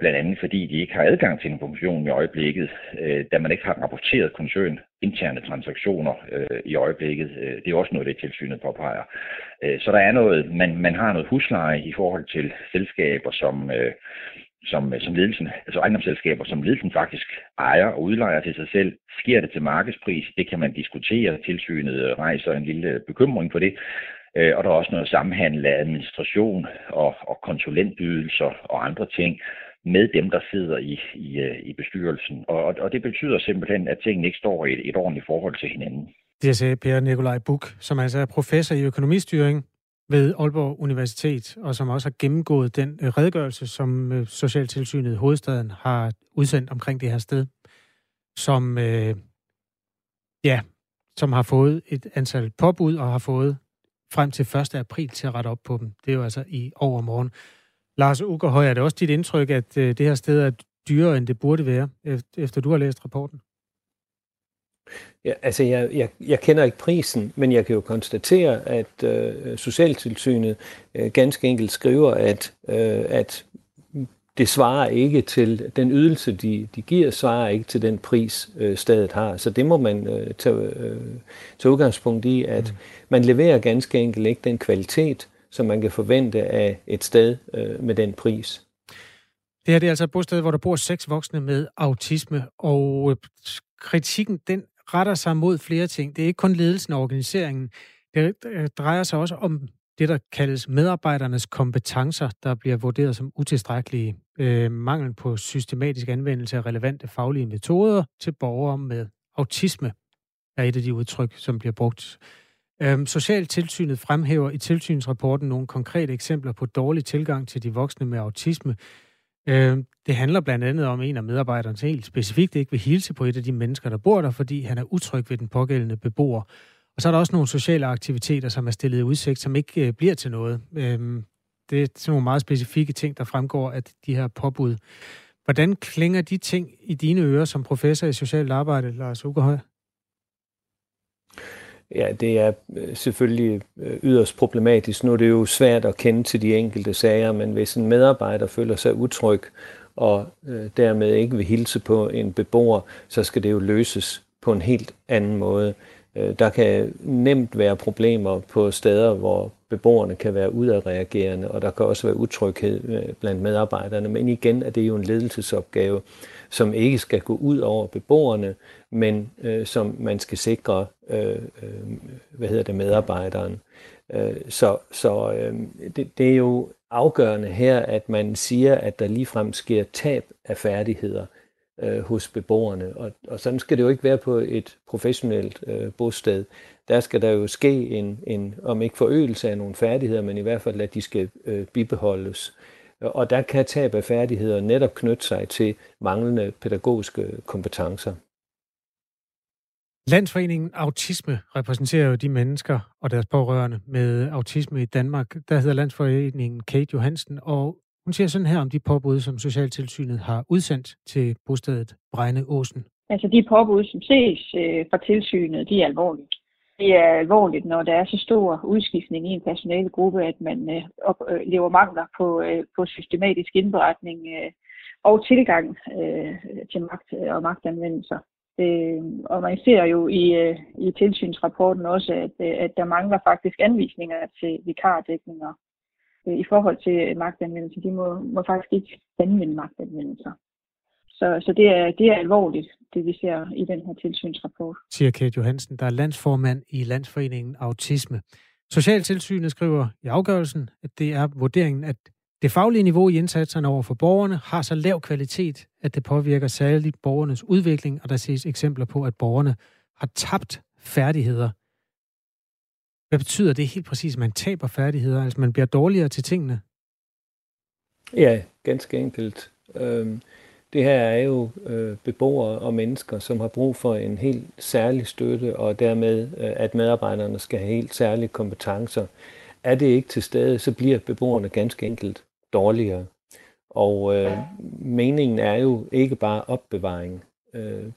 Blandt andet fordi de ikke har adgang til information i øjeblikket, da man ikke har rapporteret koncerninterne transaktioner i øjeblikket. Det er også noget, det tilsynet påpeger. Så der er noget, man har noget husleje i forhold til selskaber, som ledelsen, altså ejendomsselskaber, som ledelsen faktisk ejer og udlejer til sig selv. Sker det til markedspris? Det kan man diskutere. Tilsynet rejser en lille bekymring for det. Og der er også noget samhandel af administration og konsulentydelser og andre ting med dem, der sidder i bestyrelsen. Og det betyder simpelthen, at tingene ikke står i et ordentligt forhold til hinanden. Det sagde Per Nikolaj Bukh, som altså er professor i økonomistyring ved Aalborg Universitet, og som også har gennemgået den redegørelse, som Socialtilsynet Hovedstaden har udsendt omkring det her sted, som har fået et antal påbud og har fået frem til 1. april til at rette op på dem. Det er jo altså i overmorgen. Lars Uggerhøj, er det også dit indtryk, at det her sted er dyrere, end det burde være, efter du har læst rapporten? Ja, altså, jeg kender ikke prisen, men jeg kan jo konstatere, at Socialtilsynet ganske enkelt skriver, at det svarer ikke til den ydelse, de giver, svarer ikke til den pris, stedet har. Så det må man tage udgangspunkt i, at man leverer ganske enkelt ikke den kvalitet, som man kan forvente af et sted med den pris. Det her det er altså et bosted, hvor der bor 6 voksne med autisme, og kritikken den retter sig mod flere ting. Det er ikke kun ledelsen og organiseringen. Det drejer sig også om det, der kaldes medarbejdernes kompetencer, der bliver vurderet som utilstrækkelige. Mangel på systematisk anvendelse af relevante faglige metoder til borgere med autisme er et af de udtryk, som bliver brugt. Socialtilsynet fremhæver i tilsynsrapporten nogle konkrete eksempler på dårlig tilgang til de voksne med autisme. Det handler blandt andet om en af medarbejderne helt specifikt ikke vil hilse på et af de mennesker, der bor der, fordi han er utryg ved den pågældende beboer. Og så er der også nogle sociale aktiviteter, som er stillet i udsigt, som ikke bliver til noget. Det er sådan nogle meget specifikke ting, der fremgår af de her påbud. Hvordan klinger de ting i dine ører som professor i socialt arbejde, Lars Uggerhøj? Ja, det er selvfølgelig yderst problematisk. Nu er det jo svært at kende til de enkelte sager, men hvis en medarbejder føler sig utryg og dermed ikke vil hilse på en beboer, så skal det jo løses på en helt anden måde. Der kan nemt være problemer på steder, hvor beboerne kan være udadreagerende, og der kan også være utryghed blandt medarbejderne. Men igen er det jo en ledelsesopgave, som ikke skal gå ud over beboerne, men som man skal sikre medarbejderen. Det er jo afgørende her, at man siger, at der ligefrem sker tab af færdigheder hos beboerne. Og sådan skal det jo ikke være på et professionelt bosted. Der skal der jo ske en om ikke forøgelse af nogle færdigheder, men i hvert fald, at de skal bibeholdes. Og der kan tab af færdigheder netop knytte sig til manglende pædagogiske kompetencer. Landsforeningen Autisme repræsenterer jo de mennesker og deres pårørende med autisme i Danmark. Der hedder Landsforeningen Kate Johansen, og hun siger sådan her om de påbud, som Socialtilsynet har udsendt til bostedet Bregneåsen. Altså de påbud, som ses fra tilsynet, de er alvorlige. Det er alvorligt, når der er så stor udskiftning i en personalegruppe, at man oplever mangler på systematisk indberetning og tilgang til magt og magtanvendelser. Og man ser jo i tilsynsrapporten også, at der mangler faktisk anvisninger til vikardækninger i forhold til magtanvendelser. De må faktisk ikke anvende magtanvendelser. Så det er alvorligt, det vi ser i den her tilsynsrapport. Siger Kate Johansen, der er landsformand i Landsforeningen Autisme. Socialtilsynet skriver i afgørelsen, at det er vurderingen, at det faglige niveau i indsatserne over for borgerne har så lav kvalitet, at det påvirker særligt borgernes udvikling, og der ses eksempler på, at borgerne har tabt færdigheder. Hvad betyder det helt præcis, at man taber færdigheder? Altså man bliver dårligere til tingene? Ja, ganske enkelt. Det her er jo beboere og mennesker, som har brug for en helt særlig støtte, og dermed, at medarbejderne skal have helt særlige kompetencer. Er det ikke til stede, så bliver beboerne ganske enkelt dårligere. Og meningen er jo ikke bare opbevaring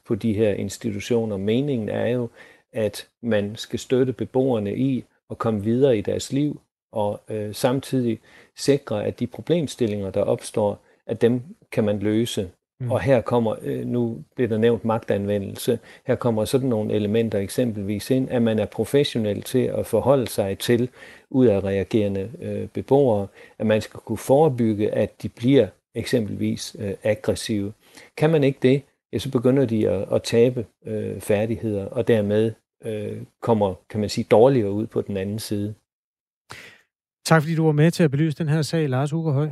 på de her institutioner. Meningen er jo, at man skal støtte beboerne i at komme videre i deres liv, og samtidig sikre, at de problemstillinger, der opstår, at dem kan man løse. Og her kommer, nu bliver der nævnt magtanvendelse, her kommer sådan nogle elementer eksempelvis ind, at man er professionel til at forholde sig til udadreagerende beboere, at man skal kunne forebygge, at de bliver eksempelvis aggressive. Kan man ikke det, ja, så begynder de at tabe færdigheder, og dermed kommer, kan man sige, dårligere ud på den anden side. Tak fordi du var med til at belyse den her sag, Lars Uggerhøj.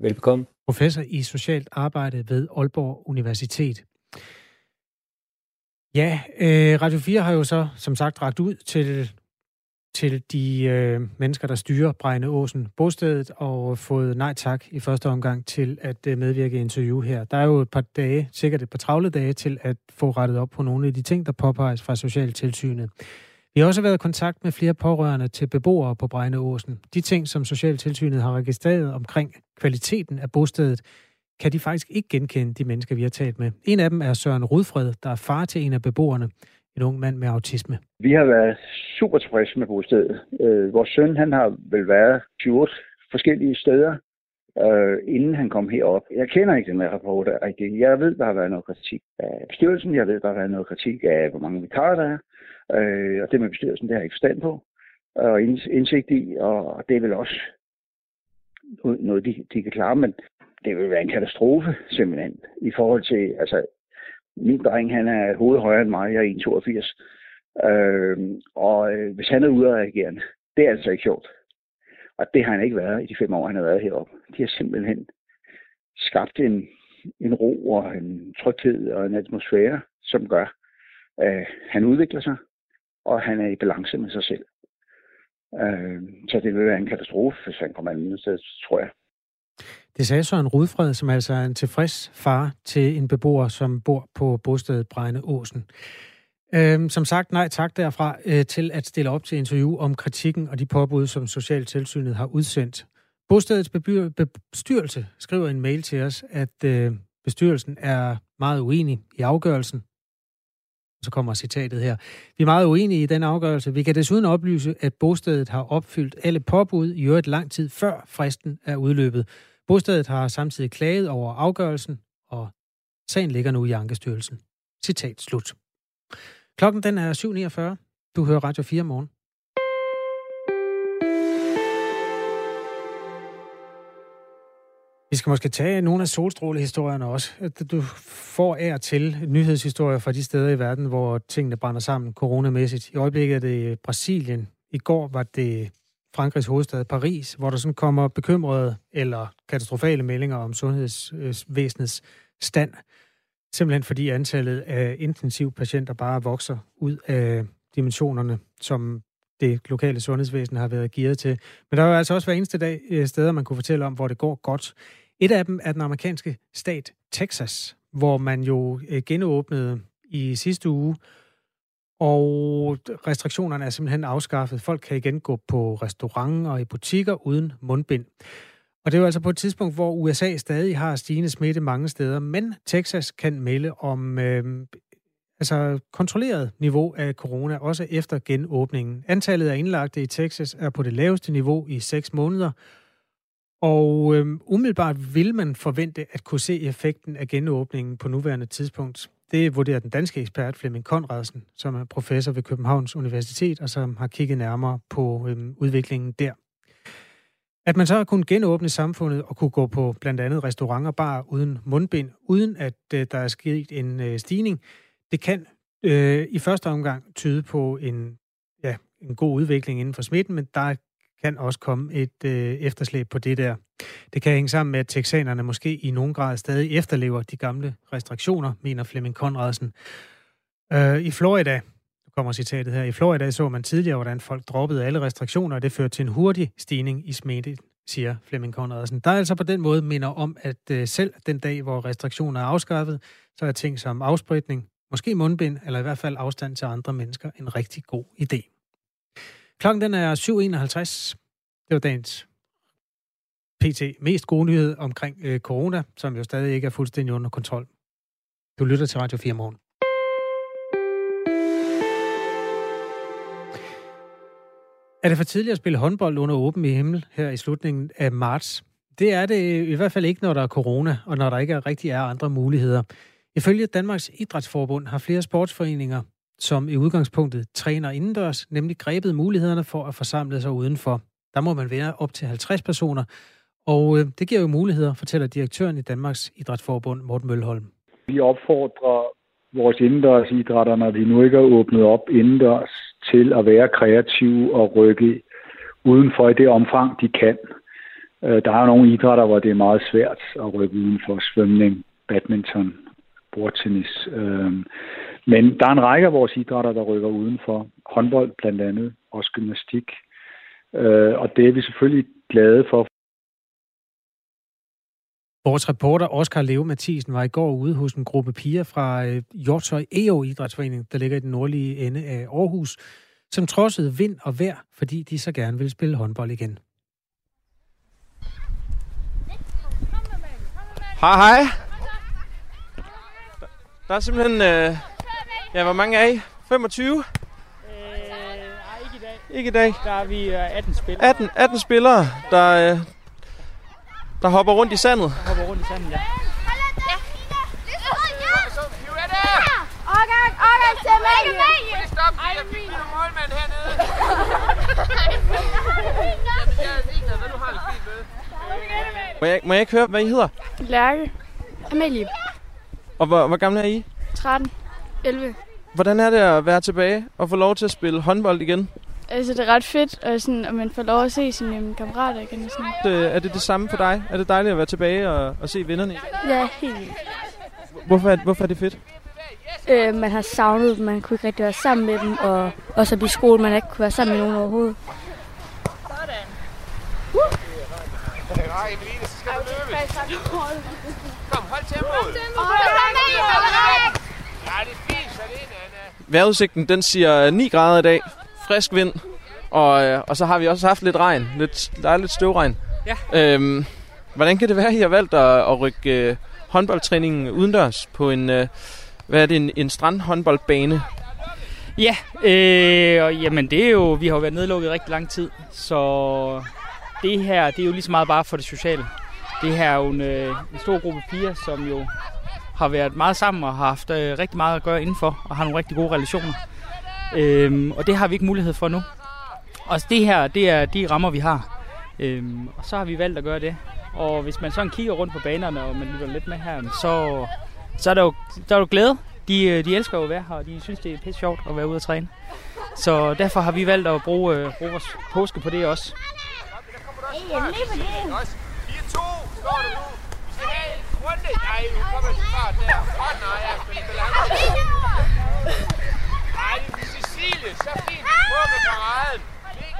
Velbekomme. Professor i socialt arbejde ved Aalborg Universitet. Ja, Radio 4 har jo så som sagt rakt ud til de mennesker, der styrer Bregneåsen bostedet, og fået nej tak i første omgang til at medvirke i interview her. Der er jo et par dage, sikkert et par travle dage, til at få rettet op på nogle af de ting, der påpeges fra Socialtilsynet. Vi har også været i kontakt med flere pårørende til beboere på Bregneåsen. De ting, som Socialtilsynet har registreret omkring kvaliteten af bostedet, kan de faktisk ikke genkende de mennesker, vi har talt med. En af dem er Søren Rudfred, der er far til en af beboerne, en ung mand med autisme. Vi har været super tilfredse med bostedet. Vores søn, han har vel været 20 forskellige steder, inden han kom herop. Jeg kender ikke den her rapport rigtigt. Jeg ved, der har været noget kritik af bestyrelsen. Jeg ved, der har været noget kritik af, hvor mange vikarer der er. Og det med bestyrelsen, det har jeg ikke forstand på og indsigt i, og det er vel også noget, de kan klare, men det vil være en katastrofe simpelthen i forhold til, altså min dreng, han er hovedet højere end mig, jeg er 1,82, og hvis han er udadreagerende, det er altså ikke sjovt, og det har han ikke været i de 5 år, han har været heroppe. De har simpelthen skabt en ro og en tryghed og en atmosfære, som gør, han udvikler sig, og han er i balance med sig selv. Så det vil være en katastrofe, hvis han kommer ind et sted, tror jeg. Det sagde Søren Rudfred, som altså er en tilfreds far til en beboer, som bor på bostedet Bregneåsen. Som sagt, nej tak derfra til at stille op til interview om kritikken og de påbud, som Socialtilsynet har udsendt. Bostedets bestyrelse skriver en mail til os, at bestyrelsen er meget uenig i afgørelsen. Så kommer citatet her. Vi er meget uenige i den afgørelse. Vi kan desuden oplyse, at bostedet har opfyldt alle påbud i øvrigt lang tid før fristen er udløbet. Bostedet har samtidig klaget over afgørelsen, og sagen ligger nu i Ankestyrelsen. Citat slut. Klokken den er 7:49. Du hører Radio 4 morgen. Vi skal måske tage nogle af solstrålehistorierne også. Du får ær til nyhedshistorier fra de steder i verden, hvor tingene brænder sammen coronamæssigt. I øjeblikket er det Brasilien. I går var det Frankrigs hovedstad Paris, hvor der sådan kommer bekymrede eller katastrofale meldinger om sundhedsvæsenets stand. Simpelthen fordi antallet af intensivpatienter bare vokser ud af dimensionerne, som det lokale sundhedsvæsen har været gearet til. Men der er jo altså også hver eneste dag steder, man kunne fortælle om, hvor det går godt. Et af dem er den amerikanske stat Texas, hvor man jo genåbnede i sidste uge, og restriktionerne er simpelthen afskaffet. Folk kan igen gå på restauranter og i butikker uden mundbind. Og det er jo altså på et tidspunkt, hvor USA stadig har stigende smitte mange steder, men Texas kan melde om kontrolleret niveau af corona, også efter genåbningen. Antallet af indlagte i Texas er på det laveste niveau i 6 måneder, og umiddelbart vil man forvente at kunne se effekten af genåbningen på nuværende tidspunkt. Det vurderer den danske ekspert Flemming Konradsen, som er professor ved Københavns Universitet, og som har kigget nærmere på udviklingen der. At man så har kunnet genåbne samfundet og kunne gå på blandt andet restauranter, barer uden mundbind, uden at der er sket en stigning, det kan i første omgang tyde på en god udvikling inden for smitten, men der kan også komme et efterslæb på det der. Det kan hænge sammen med, at texanerne måske i nogen grad stadig efterlever de gamle restriktioner, mener Flemming Konradsen. I Florida, nu kommer citatet her, i Florida så man tidligere, hvordan folk droppede alle restriktioner, og det førte til en hurtig stigning i smitten, siger Flemming Konradsen. Der er altså på den måde minder om, at selv den dag, hvor restriktioner er afskaffet, så er ting som afspritning, måske mundbind, eller i hvert fald afstand til andre mennesker, en rigtig god idé. Klokken den er 7:51. Det var dagens PT mest gode nyhed omkring corona, som jo stadig ikke er fuldstændig under kontrol. Du lytter til Radio 4 morgen. Er det for tidligt at spille håndbold under åben himmel her i slutningen af marts? Det er det i hvert fald ikke, når der er corona, og når der ikke rigtig er andre muligheder. Ifølge Danmarks Idrætsforbund har flere sportsforeninger, som i udgangspunktet træner indendørs, nemlig grebet mulighederne for at forsamle sig udenfor. Der må man være op til 50 personer, og det giver jo muligheder, fortæller direktøren i Danmarks Idrætsforbund, Morten Mølholm. Vi opfordrer vores indendørs idrætter, når de nu ikke er åbnet op indendørs, til at være kreative og rykke udenfor i det omfang, de kan. Der er nogle idrætter, hvor det er meget svært at rykke udenfor, svømning, badminton, bordtennis. Men der er en række af vores idrætter, der rykker udenfor. Håndbold blandt andet, også gymnastik. Og det er vi selvfølgelig glade for. Vores reporter Oscar Leo Mathisen var i går ude hos en gruppe piger fra Hjortøj EO Idrætsforening, der ligger i den nordlige ende af Aarhus, som trodsede vind og vejr, fordi de så gerne ville spille håndbold igen. Hej. Der er simpelthen, hvor mange er I? 25? Nej, ikke i dag. Ikke i dag. Der er vi 18 spillere. 18 spillere, der hopper rundt i sandet. Der hopper rundt i sandet, ja. Årgang til Amalie. Ej, det er fint, du målmand hernede. Må jeg ikke høre, hvad I hedder? Lærke. Amalie. Og hvor gamle er I? 13. 11. Hvordan er det at være tilbage og få lov til at spille håndbold igen? Altså, det er ret fedt, og man får lov at se sine kammerater igen. Og sådan. Er det samme for dig? Er det dejligt at være tilbage og se vennerne? Ja, helt vildt. Hvorfor er det fedt? Man har savnet dem, man kunne ikke rigtig være sammen med dem, og også at blive i skole, man ikke kunne være sammen med nogen overhovedet. Sådan. Nej, Emeline, så skal du løbe. Kom, hold tempoet. Vejrudsigten, den siger 9 grader i dag, frisk vind, og så har vi også haft lidt regn, der er lidt støvregn. Ja. Hvordan kan det være, at I har valgt at rykke håndboldtræningen udendørs på en strandhåndboldbane? Ja, vi har jo været nedlukket rigtig lang tid, så det her, det er jo lige så meget bare for det sociale. Det her er jo en stor gruppe piger, som jo har været meget sammen og har haft rigtig meget at gøre indenfor og har nogle rigtig gode relationer. Og det har vi ikke mulighed for nu. Og det her, det er de rammer, vi har. Og så har vi valgt at gøre det. Og hvis man sådan kigger rundt på banerne, og man lytter lidt med her, så er der jo glæde. De elsker jo at være her, og de synes, det er pisse sjovt at være ude og træne. Så derfor har vi valgt at bruge vores påske på det også.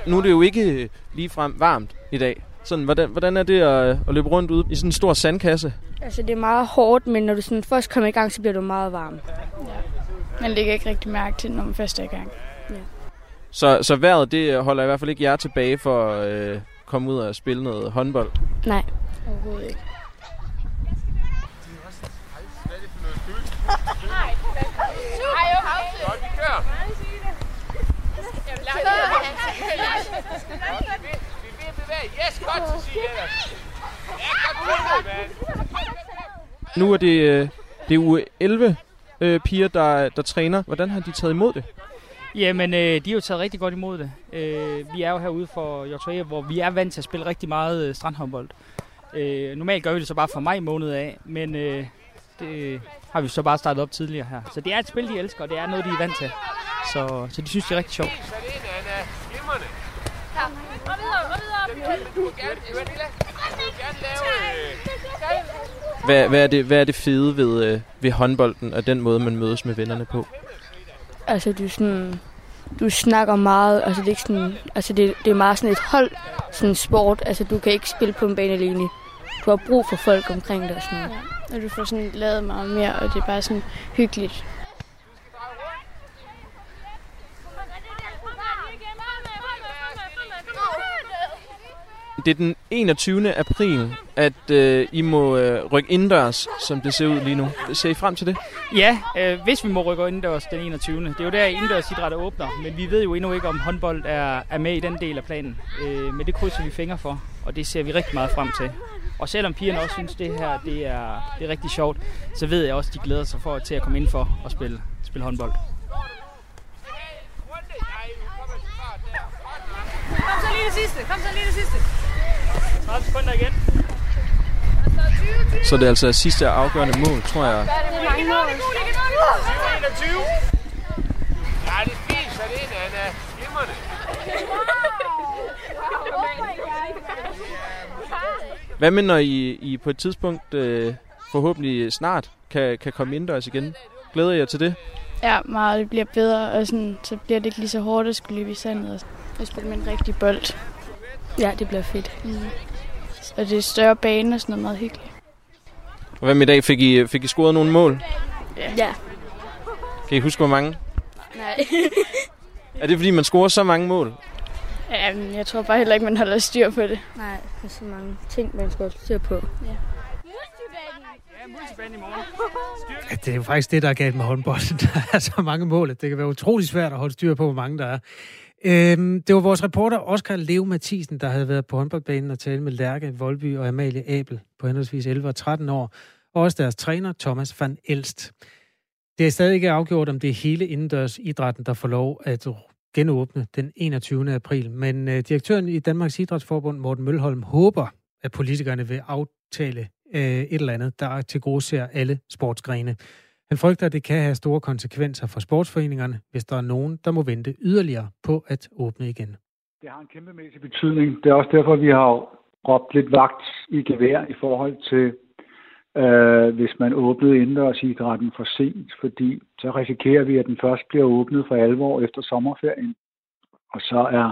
Nu er det jo ikke ligefrem varmt i dag. Sådan, hvordan er det at løbe rundt ude i sådan en stor sandkasse? Altså, det er meget hårdt, men når du sådan først kommer i gang, så bliver du meget varm. Ja. Man lægger ikke rigtig mærke til, når man først er i gang. Ja. Så vejret, det holder i hvert fald ikke jer tilbage for at komme ud og spille noget håndbold? Nej, overhovedet ikke. Nu er det er uge 11 piger, der træner. Hvordan har de taget imod det? Jamen, de har jo taget rigtig godt imod det. Vi er jo herude for Hjortøje, hvor vi er vant til at spille rigtig meget strandhåndbold. Normalt gør vi det så bare fra maj måned af, men det har vi så bare startet op tidligere her. Så det er et spil, de elsker, og det er noget, de er vant til. Så de synes, det er rigtig sjovt. Hvad er det fede ved håndbolden og den måde, man mødes med vennerne på? Altså, du snakker meget, altså det er ikke sådan, altså det er meget sådan et hold, sådan sport, altså du kan ikke spille på en bane alene. Du har brug for folk omkring dig og sådan noget. Ja, og du får sådan lavet meget mere, og det er bare sådan hyggeligt. Det er den 21. april, at I må rykke indendørs, som det ser ud lige nu. Ser I frem til det? Ja, hvis vi må rykke indendørs den 21. Det er jo der, indendørsidrætter åbner, men vi ved jo endnu ikke, om håndbold er med i den del af planen. Men det krydser vi fingre for, og det ser vi rigtig meget frem til. Og selvom pigerne også synes, det her det er rigtig sjovt, så ved jeg også, de glæder sig til at komme ind for og spille håndbold. Kom så lige det sidste. 30 sekunder igen. Så det er altså sidste afgørende mål, tror jeg. Ja, det er fint, så det er Anna. Glimrende. Hvad med, når I på et tidspunkt, forhåbentlig snart, kan komme indendørs igen? Glæder I jer til det? Ja, meget. Det bliver bedre, og sådan, så bliver det ikke lige så hårdt at skulle løbe i sandet. Jeg spiller med en rigtig bold. Ja, det bliver fedt. Mm. Og det er større bane og sådan noget meget hyggeligt. Og hvad med i dag? Fik I scoret nogle mål? Ja. Kan I huske, hvor mange? Nej. Er det, fordi man scorer så mange mål? Ja, men jeg tror bare heller ikke, man holder styr på det. Nej, der er så mange ting, man skal styr på. Ja. Det er jo faktisk det, der er galt med håndbolden. Der er så mange mål, at det kan være utrolig svært at holde styr på, hvor mange der er. Det var vores reporter Oscar Leo Mathisen, der havde været på håndboldbanen og talt med Lærke, Voldby og Amalie Abel på henholdsvis 11 og 13 år, og også deres træner Thomas van Elst. Det er stadig ikke afgjort, om det er hele indendørsidrætten, der får lov at genåbne den 21. april, men direktøren i Danmarks Idrætsforbund, Morten Mølholm, håber, at politikerne vil aftale et eller andet, der tilgodeser alle sportsgrene. Han frygter, at det kan have store konsekvenser for sportsforeningerne, hvis der er nogen, der må vente yderligere på at åbne igen. Det har en kæmpemæssig betydning. Det er også derfor, vi har råbt lidt vagt i gevær i forhold til, hvis man åbnede indendørsidrætten for sent, fordi så risikerer vi, at den først bliver åbnet for alvor efter sommerferien, og så er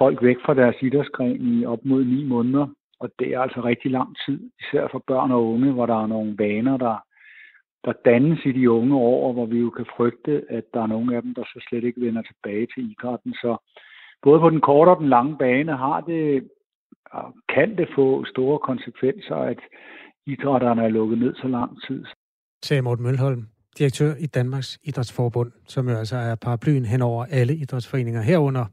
folk væk fra deres idrætsgren i op mod 9 måneder, og det er altså rigtig lang tid, især for børn og unge, hvor der er nogle vaner, der dannes i de unge år, hvor vi jo kan frygte, at der er nogle af dem, der så slet ikke vender tilbage til idrætten. Så både på den korte og den lange bane kan det få store konsekvenser, at idrætterne er lukket ned så lang tid. Sagde Morten Mølholm, direktør i Danmarks Idrætsforbund, som jo altså er paraplyen hen over alle idrætsforeninger herunder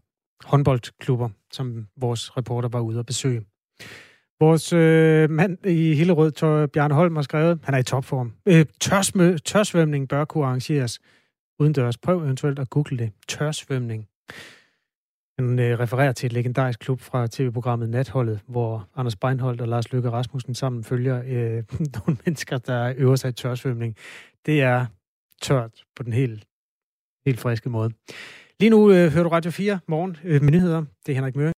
håndboldklubber, som vores reporter var ude at besøge. Vores mand i Hillerød, Bjarne Holm, har skrevet, han er i topform. Tørsvømning bør kunne arrangeres udendørs. Prøv eventuelt at google det. Tørsvømning. Han refererer til et legendarisk klub fra tv-programmet Natholdet, hvor Anders Breinholt og Lars Løkke Rasmussen sammen følger nogle mennesker, der øver sig i tørsvømning. Det er tørt på den helt friske måde. Lige nu hører du Radio 4 morgen med nyheder. Det er Henrik Møring.